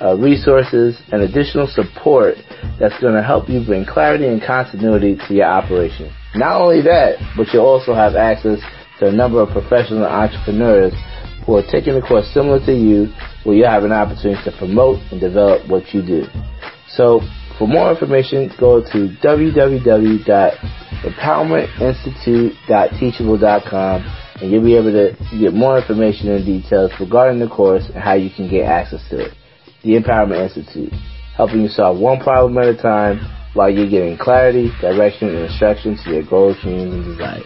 uh, resources, and additional support that's going to help you bring clarity and continuity to your operation. Not only that, but you'll also have access to a number of professional entrepreneurs who are taking a course similar to you, where you have an opportunity to promote and develop what you do. So for more information, go to w w w dot empowerment institute dot teachable dot com, and you'll be able to get more information and details regarding the course and how you can get access to it. The Empowerment Institute, helping you solve one problem at a time while you're getting clarity, direction, and instruction to your goals, dreams, and desires.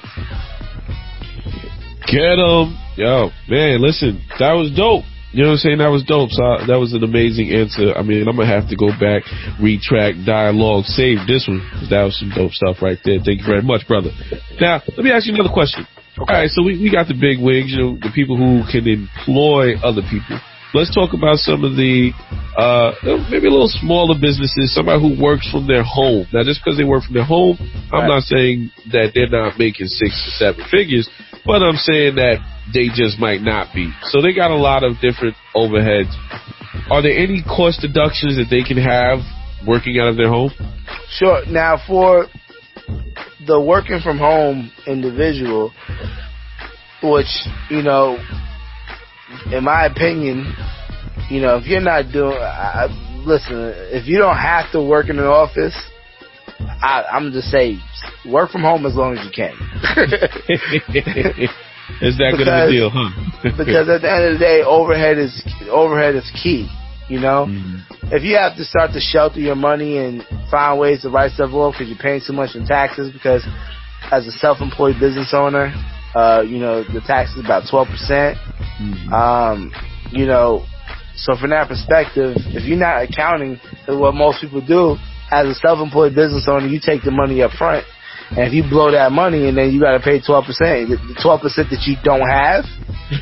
Get 'em. Yo, man, listen, that was dope. You know what I'm saying? That was dope. So I, that was an amazing answer. I mean, I'm going to have to go back, retract, dialogue, save this one, because that was some dope stuff right there. Thank you very much, brother. Now, let me ask you another question. Okay. All right, so we, we got the big wigs, you know, the people who can employ other people. Let's talk about some of the, uh, maybe a little smaller businesses, somebody who works from their home. Now, just because they work from their home, I'm right. not saying that they're not making six to seven figures, but I'm saying that they just might not be. So they got a lot of different overheads. Are there any cost deductions that they can have working out of their home? Sure. Now, for the working from home individual, which, you know, in my opinion, you know, if you're not doing, I, listen, if you don't have to work in an office, I, I'm just saying, work from home as long as you can. Is that because, good of a deal, huh? Because at the end of the day, overhead is overhead is key. You know, mm-hmm. if you have to start to shelter your money and find ways to write stuff off because you're paying too much in taxes, because as a self-employed business owner, uh, you know, the tax is about twelve percent. Mm-hmm. Um, you know, so from that perspective, if you're not accounting for what most people do, as a self-employed business owner, you take the money up front. And if you blow that money and then you got to pay twelve percent, the twelve percent that you don't have,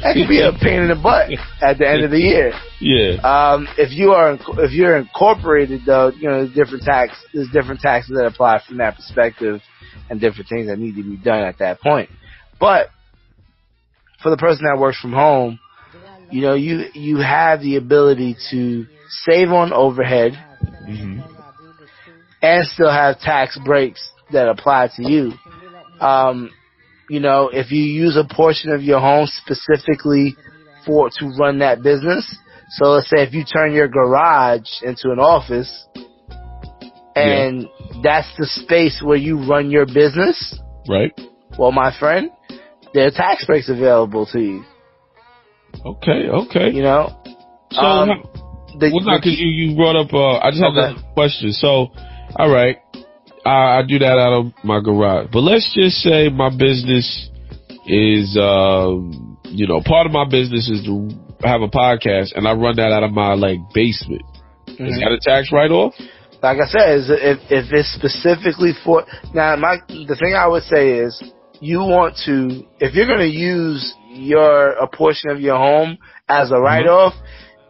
that could be a pain in the butt at the end of the year. Yeah. Um, if you are, if you're incorporated though, you know, there's different tax, there's different taxes that apply from that perspective and different things that need to be done at that point. But for the person that works from home, you know, you, you have the ability to save on overhead mm-hmm. and still have tax breaks that apply to you. Um, you know, if you use a portion of your home specifically for to run that business. So let's say if you turn your garage into an office and yeah. that's the space where you run your business. Right. Well, my friend, there are tax breaks available to you. Okay. Okay. You know, so um, the, well, not because you, you brought up, uh, I just have okay. a question. So, all right. I do that out of my garage. But let's just say my business is, um, you know, part of my business is to have a podcast, and I run that out of my, like, basement. Mm-hmm. Is that a tax write-off? Like I said, is if, if it's specifically for... Now, my the thing I would say is you want to... If you're going to use your a portion of your home as a write-off,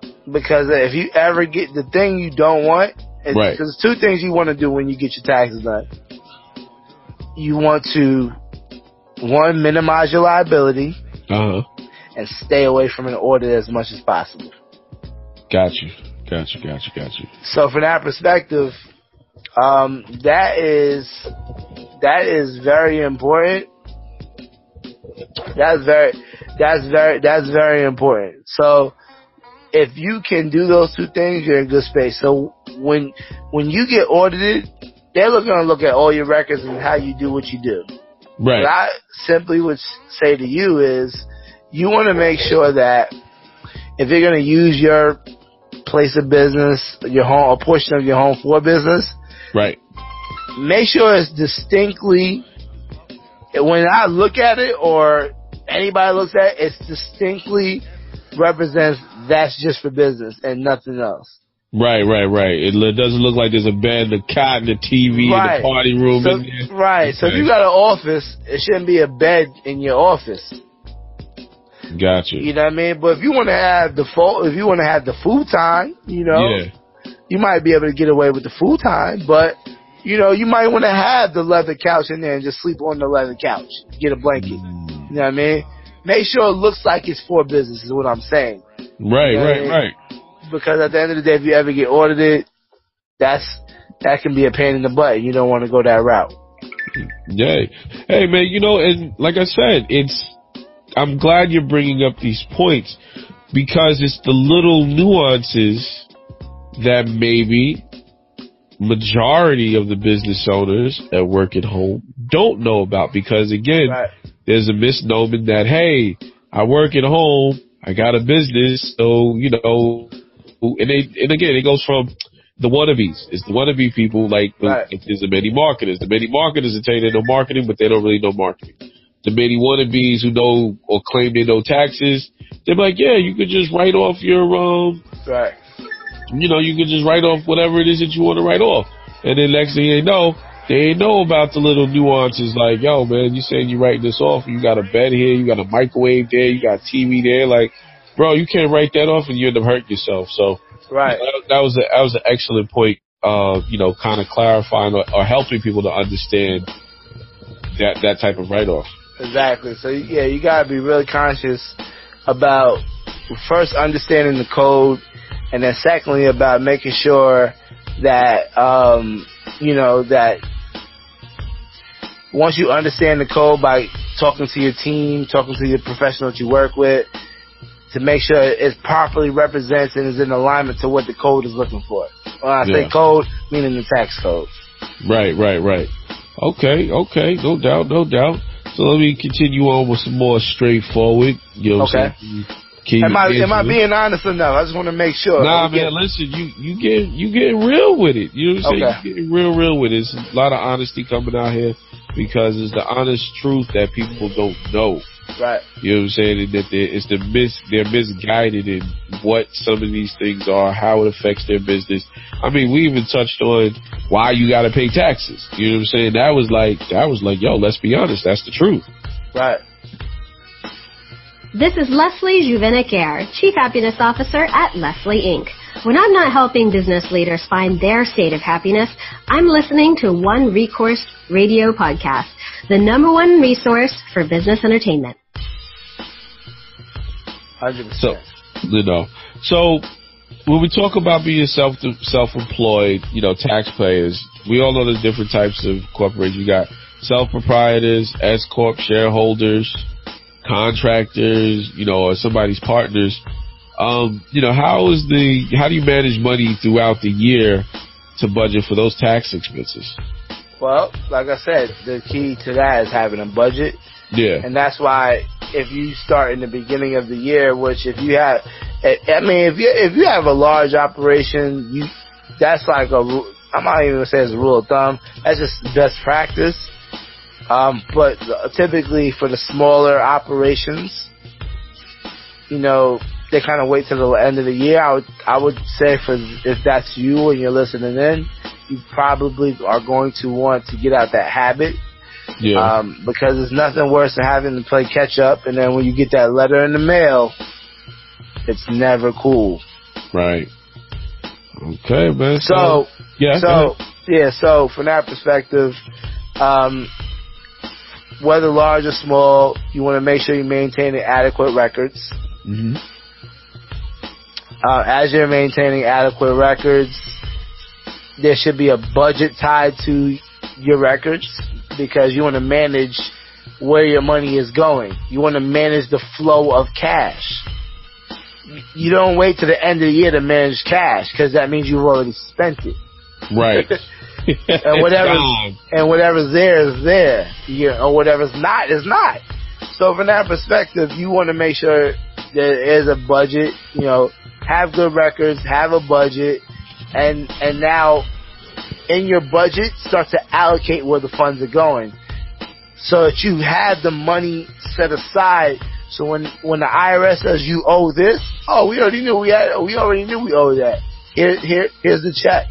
mm-hmm. because if you ever get the thing you don't want... Because right. there's two things you want to do when you get your taxes done. You want to, one, minimize your liability, uh-huh. and stay away from an audit as much as possible. Got you, got you, got you, got you. So from that perspective, um, that is that is very important. That's very that's very that's very important. So if you can do those two things, you're in good space. So when when you get audited, they're going to look at all your records and how you do what you do. Right. What I simply would say to you is you want to make sure that if you're going to use your place of business, your home, a portion of your home for business, right. make sure it's distinctly, when I look at it or anybody looks at it, it distinctly represents that's just for business and nothing else. Right, right, right. It doesn't look like there's a bed, the cot, the T V, right. And the party room. So, in there. Right. Okay. So if you got an office, it shouldn't be a bed in your office. Gotcha. You know what I mean? But if you want to have the fo- if you want to have the futon, you know, yeah. you might be able to get away with the futon, but you know, you might want to have the leather couch in there and just sleep on the leather couch. Get a blanket. Mm. You know what I mean? Make sure it looks like it's for business is what I'm saying. Right, you know right, I mean? Right. Because at the end of the day, if you ever get audited, that's that can be a pain in the butt. You don't want to go that route. Yay. Hey, man, you know, and like I said, it's I'm glad you're bringing up these points because it's the little nuances that maybe majority of the business owners that work at home don't know about. Because, again, right. there's a misnomer that, hey, I work at home. I got a business. So, you know, and they, and again, it goes from the wannabes. It's the wannabe people like the, right. there's the many marketers. The many marketers that tell you they know marketing, but they don't really know marketing. The many wannabes who know or claim they know taxes, they're like, yeah, you could just write off your, um, right. you know, you could just write off whatever it is that you want to write off. And then next thing they know, they ain't know about the little nuances like, yo, man, you saying you writing this off. You got a bed here. You got a microwave there. You got T V there. Like, bro, you can't write that off and you end up hurting yourself. So right. that, that was a, that was an excellent point, uh, you know, kind of clarifying or, or helping people to understand that, that type of write off. Exactly. So, yeah, you got to be really conscious about first understanding the code and then secondly about making sure that, um, you know, that once you understand the code by talking to your team, talking to your professional that you work with, to make sure it properly represents and is in alignment to what the code is looking for. When I yeah. say code, meaning the tax code. Right, right, right. Okay, okay. No doubt, no doubt. So let me continue on with some more straightforward. You know what okay. I'm saying? Am I, am I being honest enough? I just want to make sure. Nah, man, getting... listen, you, you get you getting real with it. You know what I'm okay. saying? You're getting real, real with it. It's a lot of honesty coming out here because it's the honest truth that people don't know. Right. You know what I'm saying? And that they're, it's the mis, they're misguided in what some of these things are, how it affects their business. I mean, we even touched on why you got to pay taxes. You know what I'm saying? That was like, that was like, yo, let's be honest. That's the truth. Right. This is Leslie Juvenic Air, Chief Happiness Officer at Leslie, Incorporated. When I'm not helping business leaders find their state of happiness, I'm listening to One Recourse Radio Podcast, the number one resource for business entertainment. one hundred percent. So, you know, so when we talk about being self self-employed, you know, taxpayers, we all know there's different types of corporations. You got self-proprietors, S-corp shareholders, contractors, you know, or somebody's partners. Um, you know, how is the, how do you manage money throughout the year to budget for those tax expenses? Well, like I said, the key to that is having a budget. Yeah. And that's why if you start in the beginning of the year, which if you have, I mean, if you, if you have a large operation, you, that's like a, I'm not even going to say it's a rule of thumb. That's just best practice. Um, but typically for the smaller operations, you know, they kind of wait till the end of the year. I would, I would say for if that's you and you're listening in, you probably are going to want to get out that habit. Yeah. Um, because there's nothing worse than having to play catch up, and then when you get that letter in the mail, it's never cool. Right. Okay, man. So, so yeah. So yeah. So from that perspective, um, whether large or small, you want to make sure you maintain adequate records. Mm-hmm. Uh, as you're maintaining adequate records, there should be a budget tied to your records because you want to manage where your money is going. You want to manage the flow of cash. You don't wait to the end of the year to manage cash because that means you've already spent it. Right. and whatever and whatever's there is there. Yeah, or whatever's not is not. So from that perspective, you want to make sure there is a budget, you know, have good records, have a budget, and and now in your budget, start to allocate where the funds are going so that you have the money set aside. So when, when the I R S says you owe this, oh, we already knew we had, we already knew we owe that. Here, here, here's the check.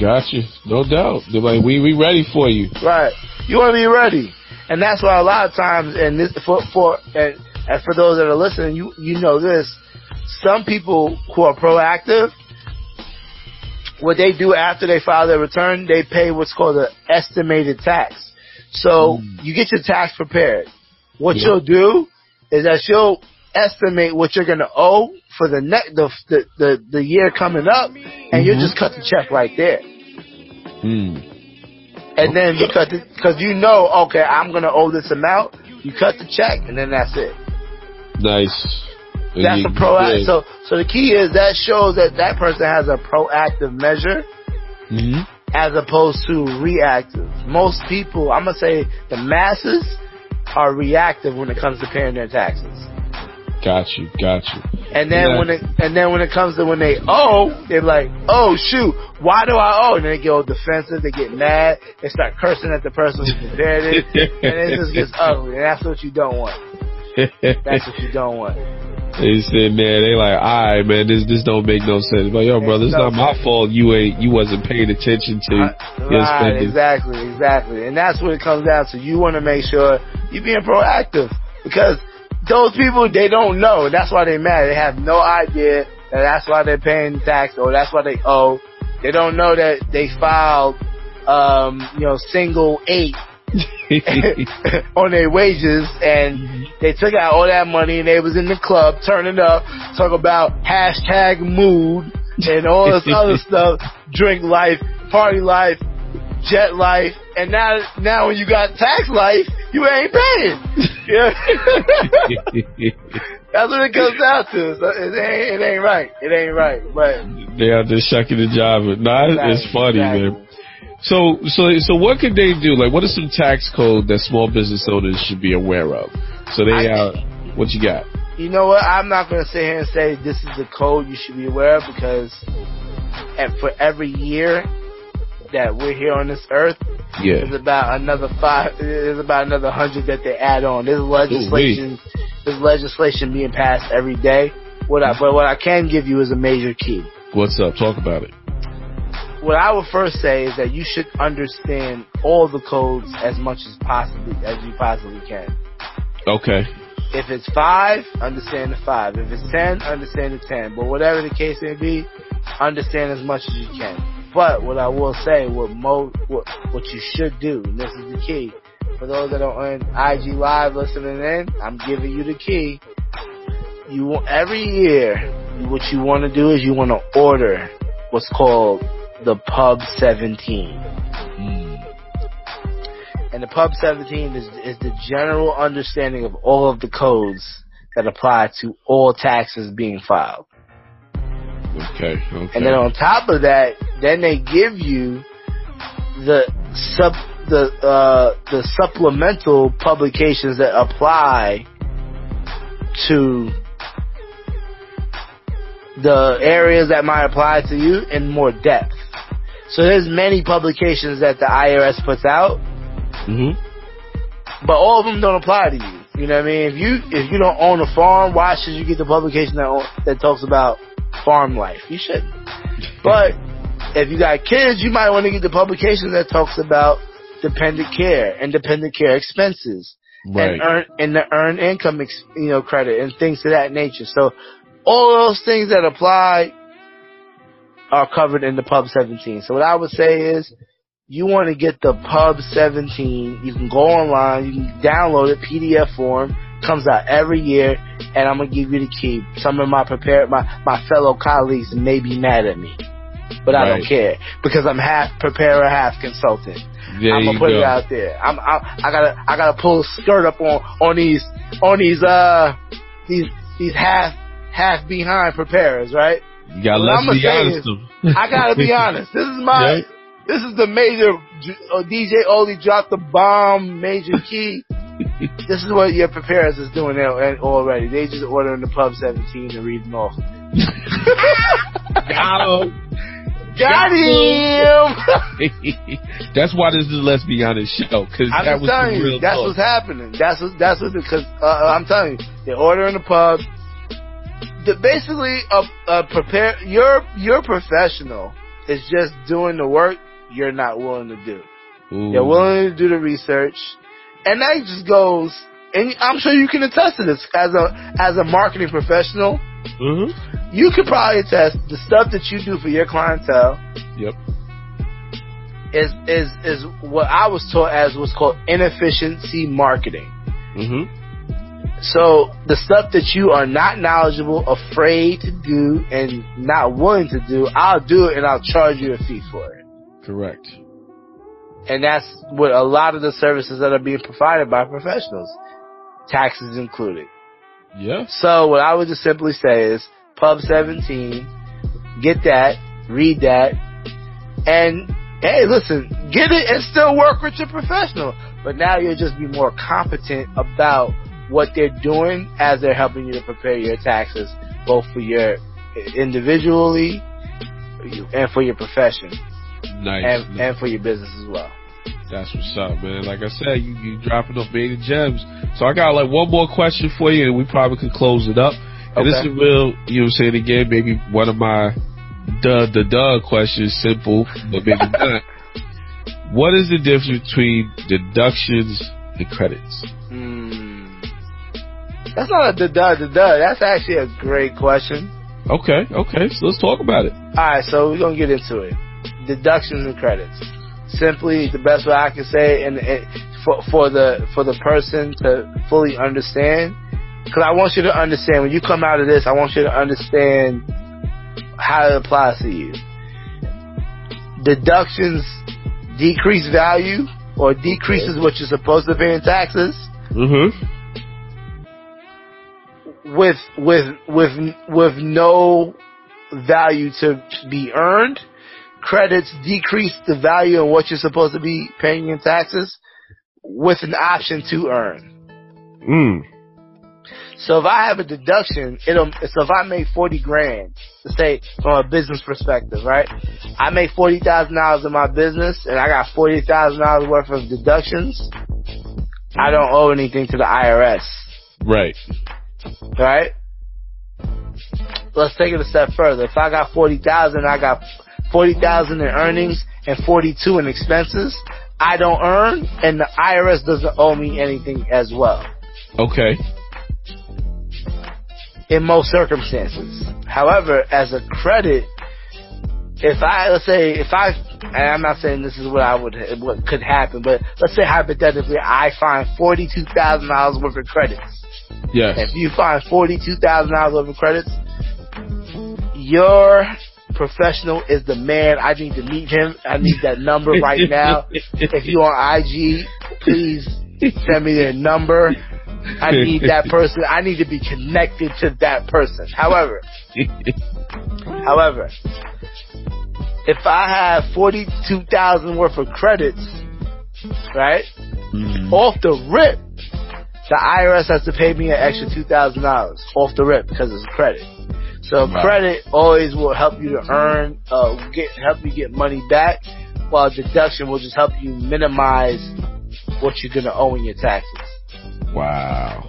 Gotcha. No doubt. They're like, we, we ready for you. Right. You want to be ready. And that's why a lot of times, and this, for, for, and, and for those that are listening, you, you know this, some people who are proactive, what they do after they file their return, they pay what's called an estimated tax. So mm. you get your tax prepared. What yeah. you'll do is that you'll estimate what you're going to owe for the, ne- the, the, the, the year coming up, and mm-hmm. you just cut the check right there. Mm. And then because because you know, okay, I'm going to owe this amount, you cut the check, and then that's it. Nice. That's a proactive. So, so the key is that shows that that person has a proactive measure mm-hmm. as opposed to reactive. Most people, I'm going to say the masses, are reactive when it comes to paying their taxes. Got you, got you. And then yeah. when it, and then when it comes to when they owe, they're like, oh shoot, why do I owe? And they get all defensive, they get mad, they start cursing at the person who's there, and it just gets ugly. And that's what you don't want. That's what you don't want. They said, man, they like, all right, man, this this don't make no sense. But yo, brother, it's not my fault. You ain't, you wasn't paying attention to. Right, your spending. Exactly, exactly. And that's what it comes down to. You want to make sure you're being proactive, because those people, they don't know. That's why they're mad. They have no idea that that's why they're paying tax, or that's why they owe. They don't know that they filed, um, you know, single eight on their wages, and they took out all that money, and they was in the club turning up, talk about hashtag mood and all this other stuff, drink life, party life, jet life, and now now when you got tax life, you ain't paying. Yeah. That's what it comes down to. So it ain't, it ain't right. It ain't right. But they are just shucking the job. Nah, exactly, it's funny, exactly. man. So so so what could they do? Like, what is some tax code that small business owners should be aware of? So they out. Uh, what you got? You know what? I'm not gonna sit here and say this is the code you should be aware of, because and for every year that we're here on this earth, yeah. there's about another five, there's about another hundred that they add on. There's legislation, Ooh, there's legislation being passed every day. What I, but what I can give you is a major key. What's up? Talk about it. What I would first say is that you should understand all the codes as much as possibly as you possibly can. Okay. If it's five, understand the five. If it's ten, understand the ten. But whatever the case may be, understand as much as you can. But what I will say, what mo, what what you should do, and this is the key, for those that are on I G Live listening in, I'm giving you the key. You want, every year, what you want to do is you want to order what's called the Pub seventeen, mm. and the Pub seventeen is is the general understanding of all of the codes that apply to all taxes being filed. Okay, okay. And then on top of that, then they give you the sub the uh, the supplemental publications that apply to the areas that might apply to you in more depth. So there's many publications that the I R S puts out, mm-hmm. but all of them don't apply to you. You know what I mean? If you if you don't own a farm, why should you get the publication that that talks about farm life? You shouldn't. But if you got kids, you might want to get the publication that talks about dependent care and dependent care expenses, right. and earn and the earned income, ex, you know, credit and things of that nature. So all those things that apply are covered in the Pub seventeen. So what I would say is, you want to get the Pub seventeen. You can go online, you can download it, P D F form. Comes out every year, and I'm gonna give you the key. Some of my prepared, my my fellow colleagues may be mad at me, but I right. don't care, because I'm half preparer, half consultant. There I'm gonna put go. it out there. I'm, I'm I gotta I gotta pull a skirt up on on these on these uh these these half half behind preparers, right? You gotta let's be honest. Is, I gotta be honest. This is my right? this is the major uh, D J Oli dropped the bomb major key. This is what your preparers is doing already. They just ordering the Pub seventeen and reading off. Got 'em. Got him. That's why this is Let's Be Honest show. Because that was telling you, real that's talk. What's happening. That's what, that's what, because uh, I'm telling you, they're ordering the pub. The, basically, a, a prepare your your professional is just doing the work you're not willing to do. Ooh. You're willing to do the research, and that just goes. And I'm sure you can attest to this as a as a marketing professional. Mm-hmm. You could probably attest the stuff that you do for your clientele. Yep. Is is is what I was taught as what's called inefficiency marketing. Mm-hmm. So the stuff that you are not knowledgeable, afraid to do, and not willing to do, I'll do it and I'll charge you a fee for it. Correct. And that's what a lot of the services that are being provided by professionals, taxes included. Yeah. So what I would just simply say is Pub seventeen, get that, read that, and hey, listen, get it and still work with your professional. But now you'll just be more competent about what they're doing as they're helping you to prepare your taxes, both for your individually and for your profession. Nice. And, and for your business as well. That's what's up, man. Like I said, you, you dropping up beta gems. So I got like one more question for you, and we probably could close it up. And okay. This is real, you know what I'm saying, again, maybe one of my duh, duh, duh questions, simple, but maybe not. What is the difference between deductions and credits? Hmm. That's not a da-da, da-da. That's actually a great question. Okay, okay. So let's talk about it. All right, so we're going to get into it. Deductions and credits. Simply, the best way I can say it, and it, for, for the for the person to fully understand, because I want you to understand, when you come out of this, I want you to understand how it applies to you. Deductions decrease value or decreases what you're supposed to pay in taxes. Mm-hmm. With with with with no value to be earned, credits decrease the value of what you're supposed to be paying in taxes, with an option to earn. Mm. So if I have a deduction, it'll. So if I make forty grand, let's say from a business perspective, right? I make forty thousand dollars in my business, and I got forty thousand dollars worth of deductions. I don't owe anything to the I R S. Right. Right? Let's take it a step further. If I got forty thousand, I got forty thousand in earnings and forty-two in expenses, I don't earn, and the I R S doesn't owe me anything as well. Okay. In most circumstances. However, as a credit, if I, let's say, if I, and I'm not saying this is what I would, what could happen, but let's say hypothetically I find forty-two thousand dollars worth of credits. Yes. If you find forty-two thousand dollars worth of credits, your professional is the man. I need to meet him. I need that number right now. If you're on I G, please send me their number. I need that person. I need to be connected to that person. However, however, if I have forty-two thousand dollars worth of credits, right, mm. off the rip, the I R S has to pay me an extra two thousand dollars off the rip because it's credit. So wow. Credit always will help you to earn, uh, get, help you get money back, while deduction will just help you minimize what you're going to owe in your taxes. Wow.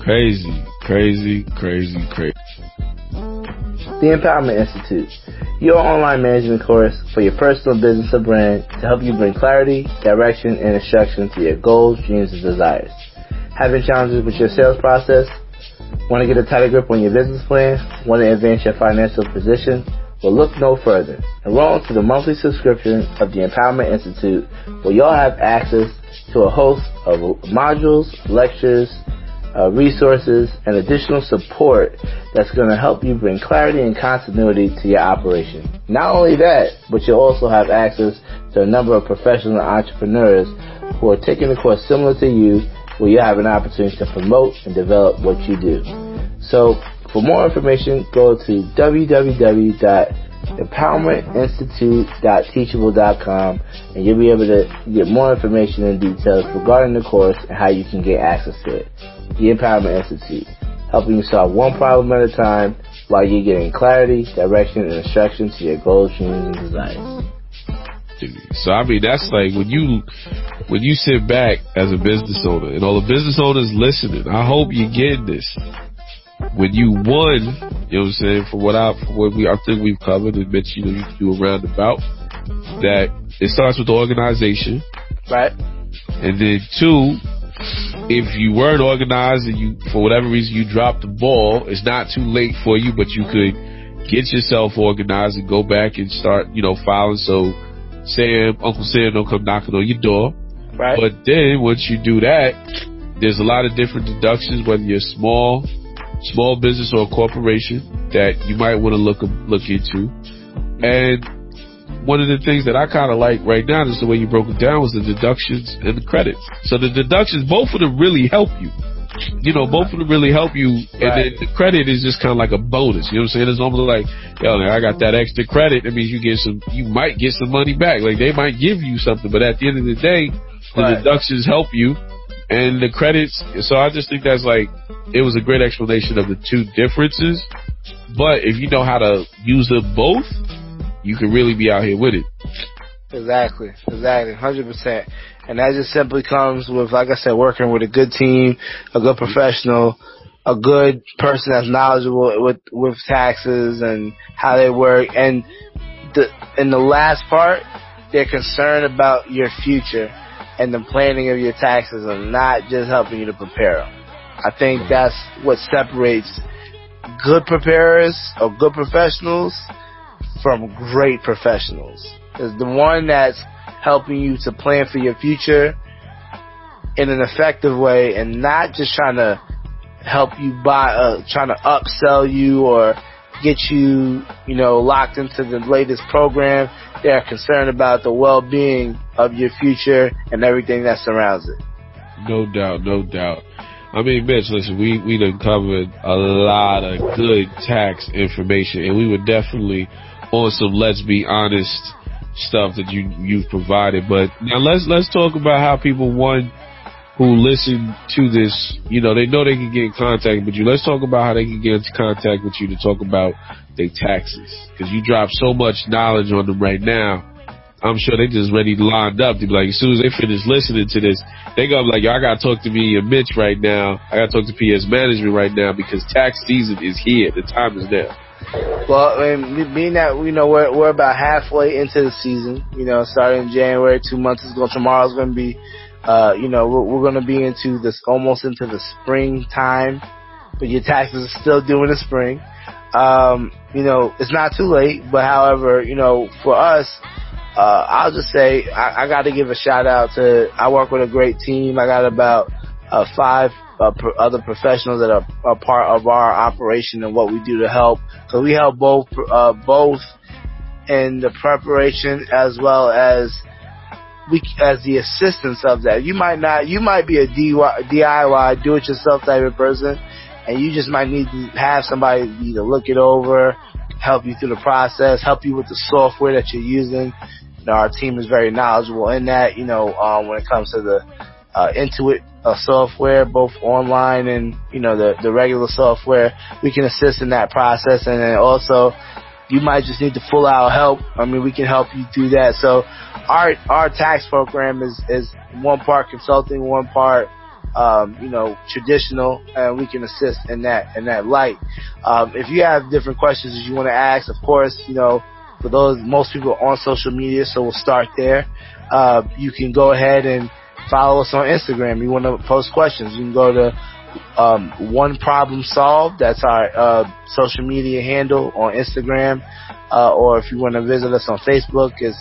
Crazy, crazy, crazy, crazy. The Empowerment Institute, your online management course for your personal business or brand to help you bring clarity, direction, and instruction to your goals, dreams, and desires. Having challenges with your sales process? Want to get a tighter grip on your business plan? Want to advance your financial position? Well, look no further. Enroll to the monthly subscription of the Empowerment Institute, where y'all have access to a host of modules, lectures, Uh, resources, and additional support that's going to help you bring clarity and continuity to your operation. Not only that, but you'll also have access to a number of professional entrepreneurs who are taking a course similar to you, where you have an opportunity to promote and develop what you do. So for more information, go to w w w dot empowerment institute dot teachable dot com, and you'll be able to get more information and details regarding the course and how you can get access to it. The Empowerment Institute, helping you solve one problem at a time while you're getting clarity, direction, and instructions to your goals, dreams, and desires. So I mean, that's like when you when you sit back as a business owner, and all the business owners listening, I hope you get this. When you won, you know what I'm saying, from what I from what we I think we've covered and mentioned, you know, you can do a roundabout, that it starts with the organization. Right. And then two, if you weren't organized and you for whatever reason you dropped the ball, it's not too late for you, but you could get yourself organized and go back and start, you know, filing so Sam, Uncle Sam don't come knocking on your door. Right. But then once you do that, there's a lot of different deductions, whether you're small, small business or a corporation, that you might want to look look into. And one of the things that I kind of like right now is the way you broke it down was the deductions and the credits. So the deductions, both of them really help you. You know, both of them really help you. And right. then the credit is just kind of like a bonus. You know what I'm saying? It's almost like, yo, I got that extra credit. That means you get some, you might get some money back. Like they might give you something, but at the end of the day, the right. deductions help you and the credits. So I just think that's like, it was a great explanation of the two differences. But if you know how to use them both, you can really be out here with it. Exactly, exactly, one hundred percent. And that just simply comes with, like I said, working with a good team, a good professional, a good person that's knowledgeable with, with taxes and how they work. And the, in the last part, they're concerned about your future and the planning of your taxes and not just helping you to prepare them. I think that's what separates good preparers or good professionals from great professionals is the one that's helping you to plan for your future in an effective way and not just trying to help you buy, uh, trying to upsell you or get you, you know, locked into the latest program. They are concerned about the well-being of your future and everything that surrounds it. No doubt, no doubt. I mean, Mitch, listen, we, we done covered a lot of good tax information, and we were definitely on some let's be honest stuff that you you've provided. But now let's let's talk about how people, one, who listen to this, you know, they know they can get in contact with you. Let's talk about how they can get in contact with you to talk about their taxes, because you drop so much knowledge on them right now. I'm sure they just ready lined up to be like, as soon as they finish listening to this, they gonna be like, yo, I gotta talk to me and Mitch right now. I gotta talk to P S Management right now because tax season is here. The time is now. Well, I mean, being that, you know, we're, we're about halfway into the season, you know, starting in January, two months ago, tomorrow's gonna be, uh, you know, we're, we're gonna be into this, almost into the springtime, but your taxes are still due in the spring. Um, you know, it's not too late, but however, you know, for us, Uh, I'll just say I, I got to give a shout out to, I work with a great team. I got about uh, five uh, pro- other professionals that are, are part of our operation and what we do to help. So we help both uh, both in the preparation as well as we as the assistance of that. You might not, you might be a D I Y, do it yourself type of person, and you just might need to have somebody either look it over, help you through the process, help you with the software that you're using. You know, our team is very knowledgeable in that, you know, um, when it comes to the uh, Intuit uh, software, both online and, you know, the, the regular software, we can assist in that process. And then also, you might just need the full out help. I mean, we can help you do that. So our our tax program is, is one part consulting, one part, um, you know, traditional, and we can assist in that, in that light. Um, if you have different questions that you want to ask, of course, you know, for those, most people are on social media, so we'll start there. Uh, you can go ahead and follow us on Instagram. You want to post questions, you can go to, um, One Problem Solved. That's our, uh, social media handle on Instagram. Uh, or if you want to visit us on Facebook, it's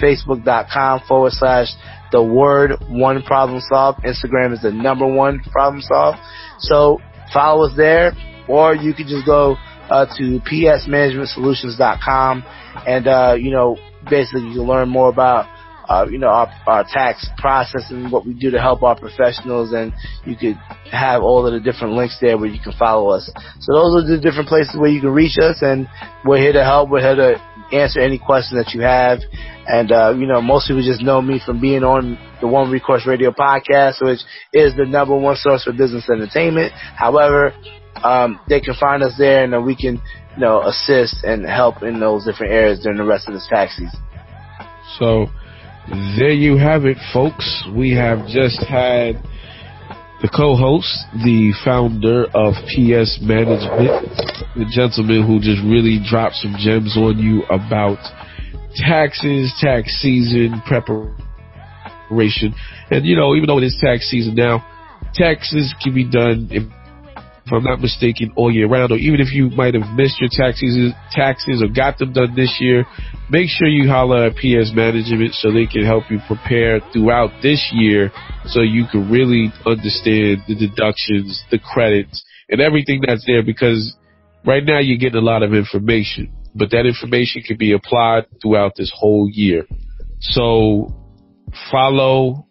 facebook.com forward slash the word one problem solved. Instagram is the number one problem solved. So follow us there, or you can just go uh, to p s management solutions dot com and, uh, you know, basically you can learn more about, uh, you know, our, our tax process and what we do to help our professionals. And you could have all of the different links there where you can follow us. So those are the different places where you can reach us, and we're here to help. We're here to answer any question that you have. And, uh, you know, most people just know me from being on the One Recourse Radio podcast, which is the number one source for business entertainment. However, um, they can find us there, and then we can, you know, assist and help in those different areas during the rest of this tax season. So there you have it, folks. We have just had the co-host, the founder of P S Management, the gentleman who just really dropped some gems on you about taxes, tax season, preparation. And, you know, even though it is tax season now, taxes can be done, if, if I'm not mistaken, all year round. Or even if you might have missed your taxes, taxes or got them done this year, make sure you holler at P S Management so they can help you prepare throughout this year so you can really understand the deductions, the credits, and everything that's there, because right now you're getting a lot of information, but that information can be applied throughout this whole year. So follow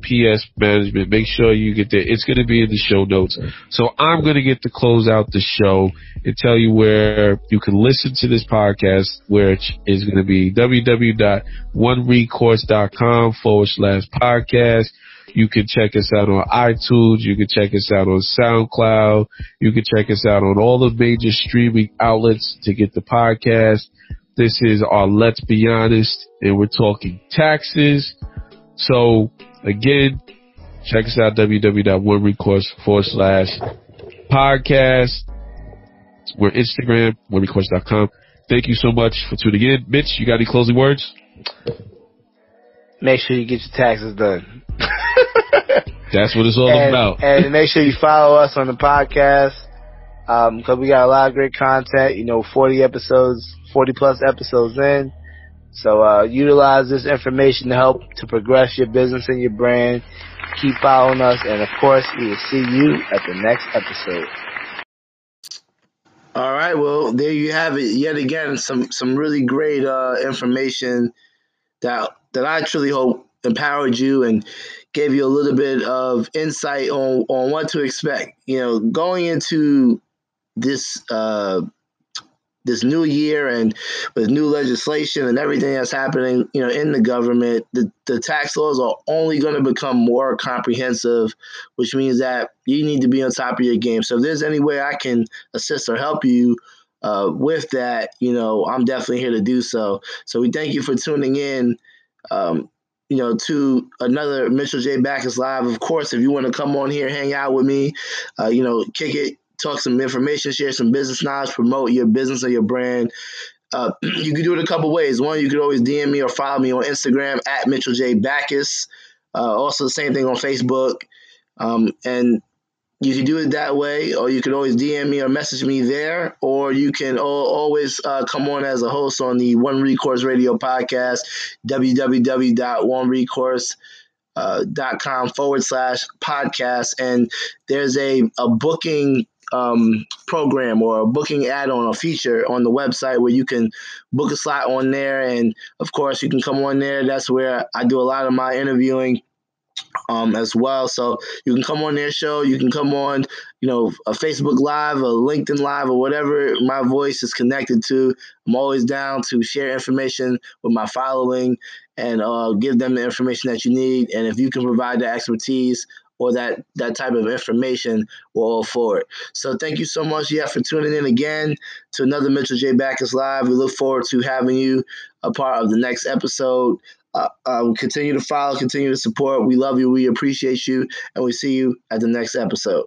P S Management. Make sure you get there. It's going to be in the show notes. So I'm going to get to close out the show and tell you where you can listen to this podcast, which is going to be www.onerecourse.com forward slash podcast. You can check us out on iTunes. You can check us out on SoundCloud. You can check us out on all the major streaming outlets to get the podcast. This is our Let's Be Honest, and we're talking taxes. So again, check us out, www.onerecourse forward slash podcast. We're Instagram, one recourse dot com. Thank you so much for tuning in. Mitch, you got any closing words? Make sure you get your taxes done. That's what it's all and, about. And make sure you follow us on the podcast, because um, we got a lot of great content, you know, forty episodes, forty plus episodes in. So uh utilize this information to help to progress your business and your brand. Keep following us, and of course, we will see you at the next episode. All right, well, there you have it. Yet again, some some really great uh information that that I truly hope empowered you and gave you a little bit of insight on on what to expect. You know, going into this uh this new year and with new legislation and everything that's happening, you know, in the government, the, the tax laws are only going to become more comprehensive, which means that you need to be on top of your game. So if there's any way I can assist or help you uh, with that, you know, I'm definitely here to do so. So we thank you for tuning in, um, you know, to another Mitchell J. Backus Live. Of course, if you want to come on here, hang out with me, uh, you know, kick it, talk some information, share some business knowledge, promote your business or your brand. Uh, you can do it a couple ways. One, you could always D M me or follow me on Instagram at Mitchell J. Backus. Uh, also, the same thing on Facebook. Um, and you can do it that way, or you can always D M me or message me there, or you can all, always uh, come on as a host on the One Recourse Radio podcast, www dot one recourse dot com. Uh, dot com forward slash podcast. And there's a, a booking um, program or a booking add-on, a feature on the website where you can book a slot on there. And of course, you can come on there. That's where I do a lot of my interviewing um, as well. So you can come on their show. You can come on, you know, a Facebook Live, a LinkedIn Live, or whatever my voice is connected to. I'm always down to share information with my following and uh, give them the information that you need. And if you can provide the expertise or that, that type of information, we're all for it. So thank you so much, yeah, for tuning in again to another Mitchell J. Backus Live. We look forward to having you a part of the next episode. Uh, um, continue to follow, continue to support. We love you. We appreciate you. And we see you at the next episode.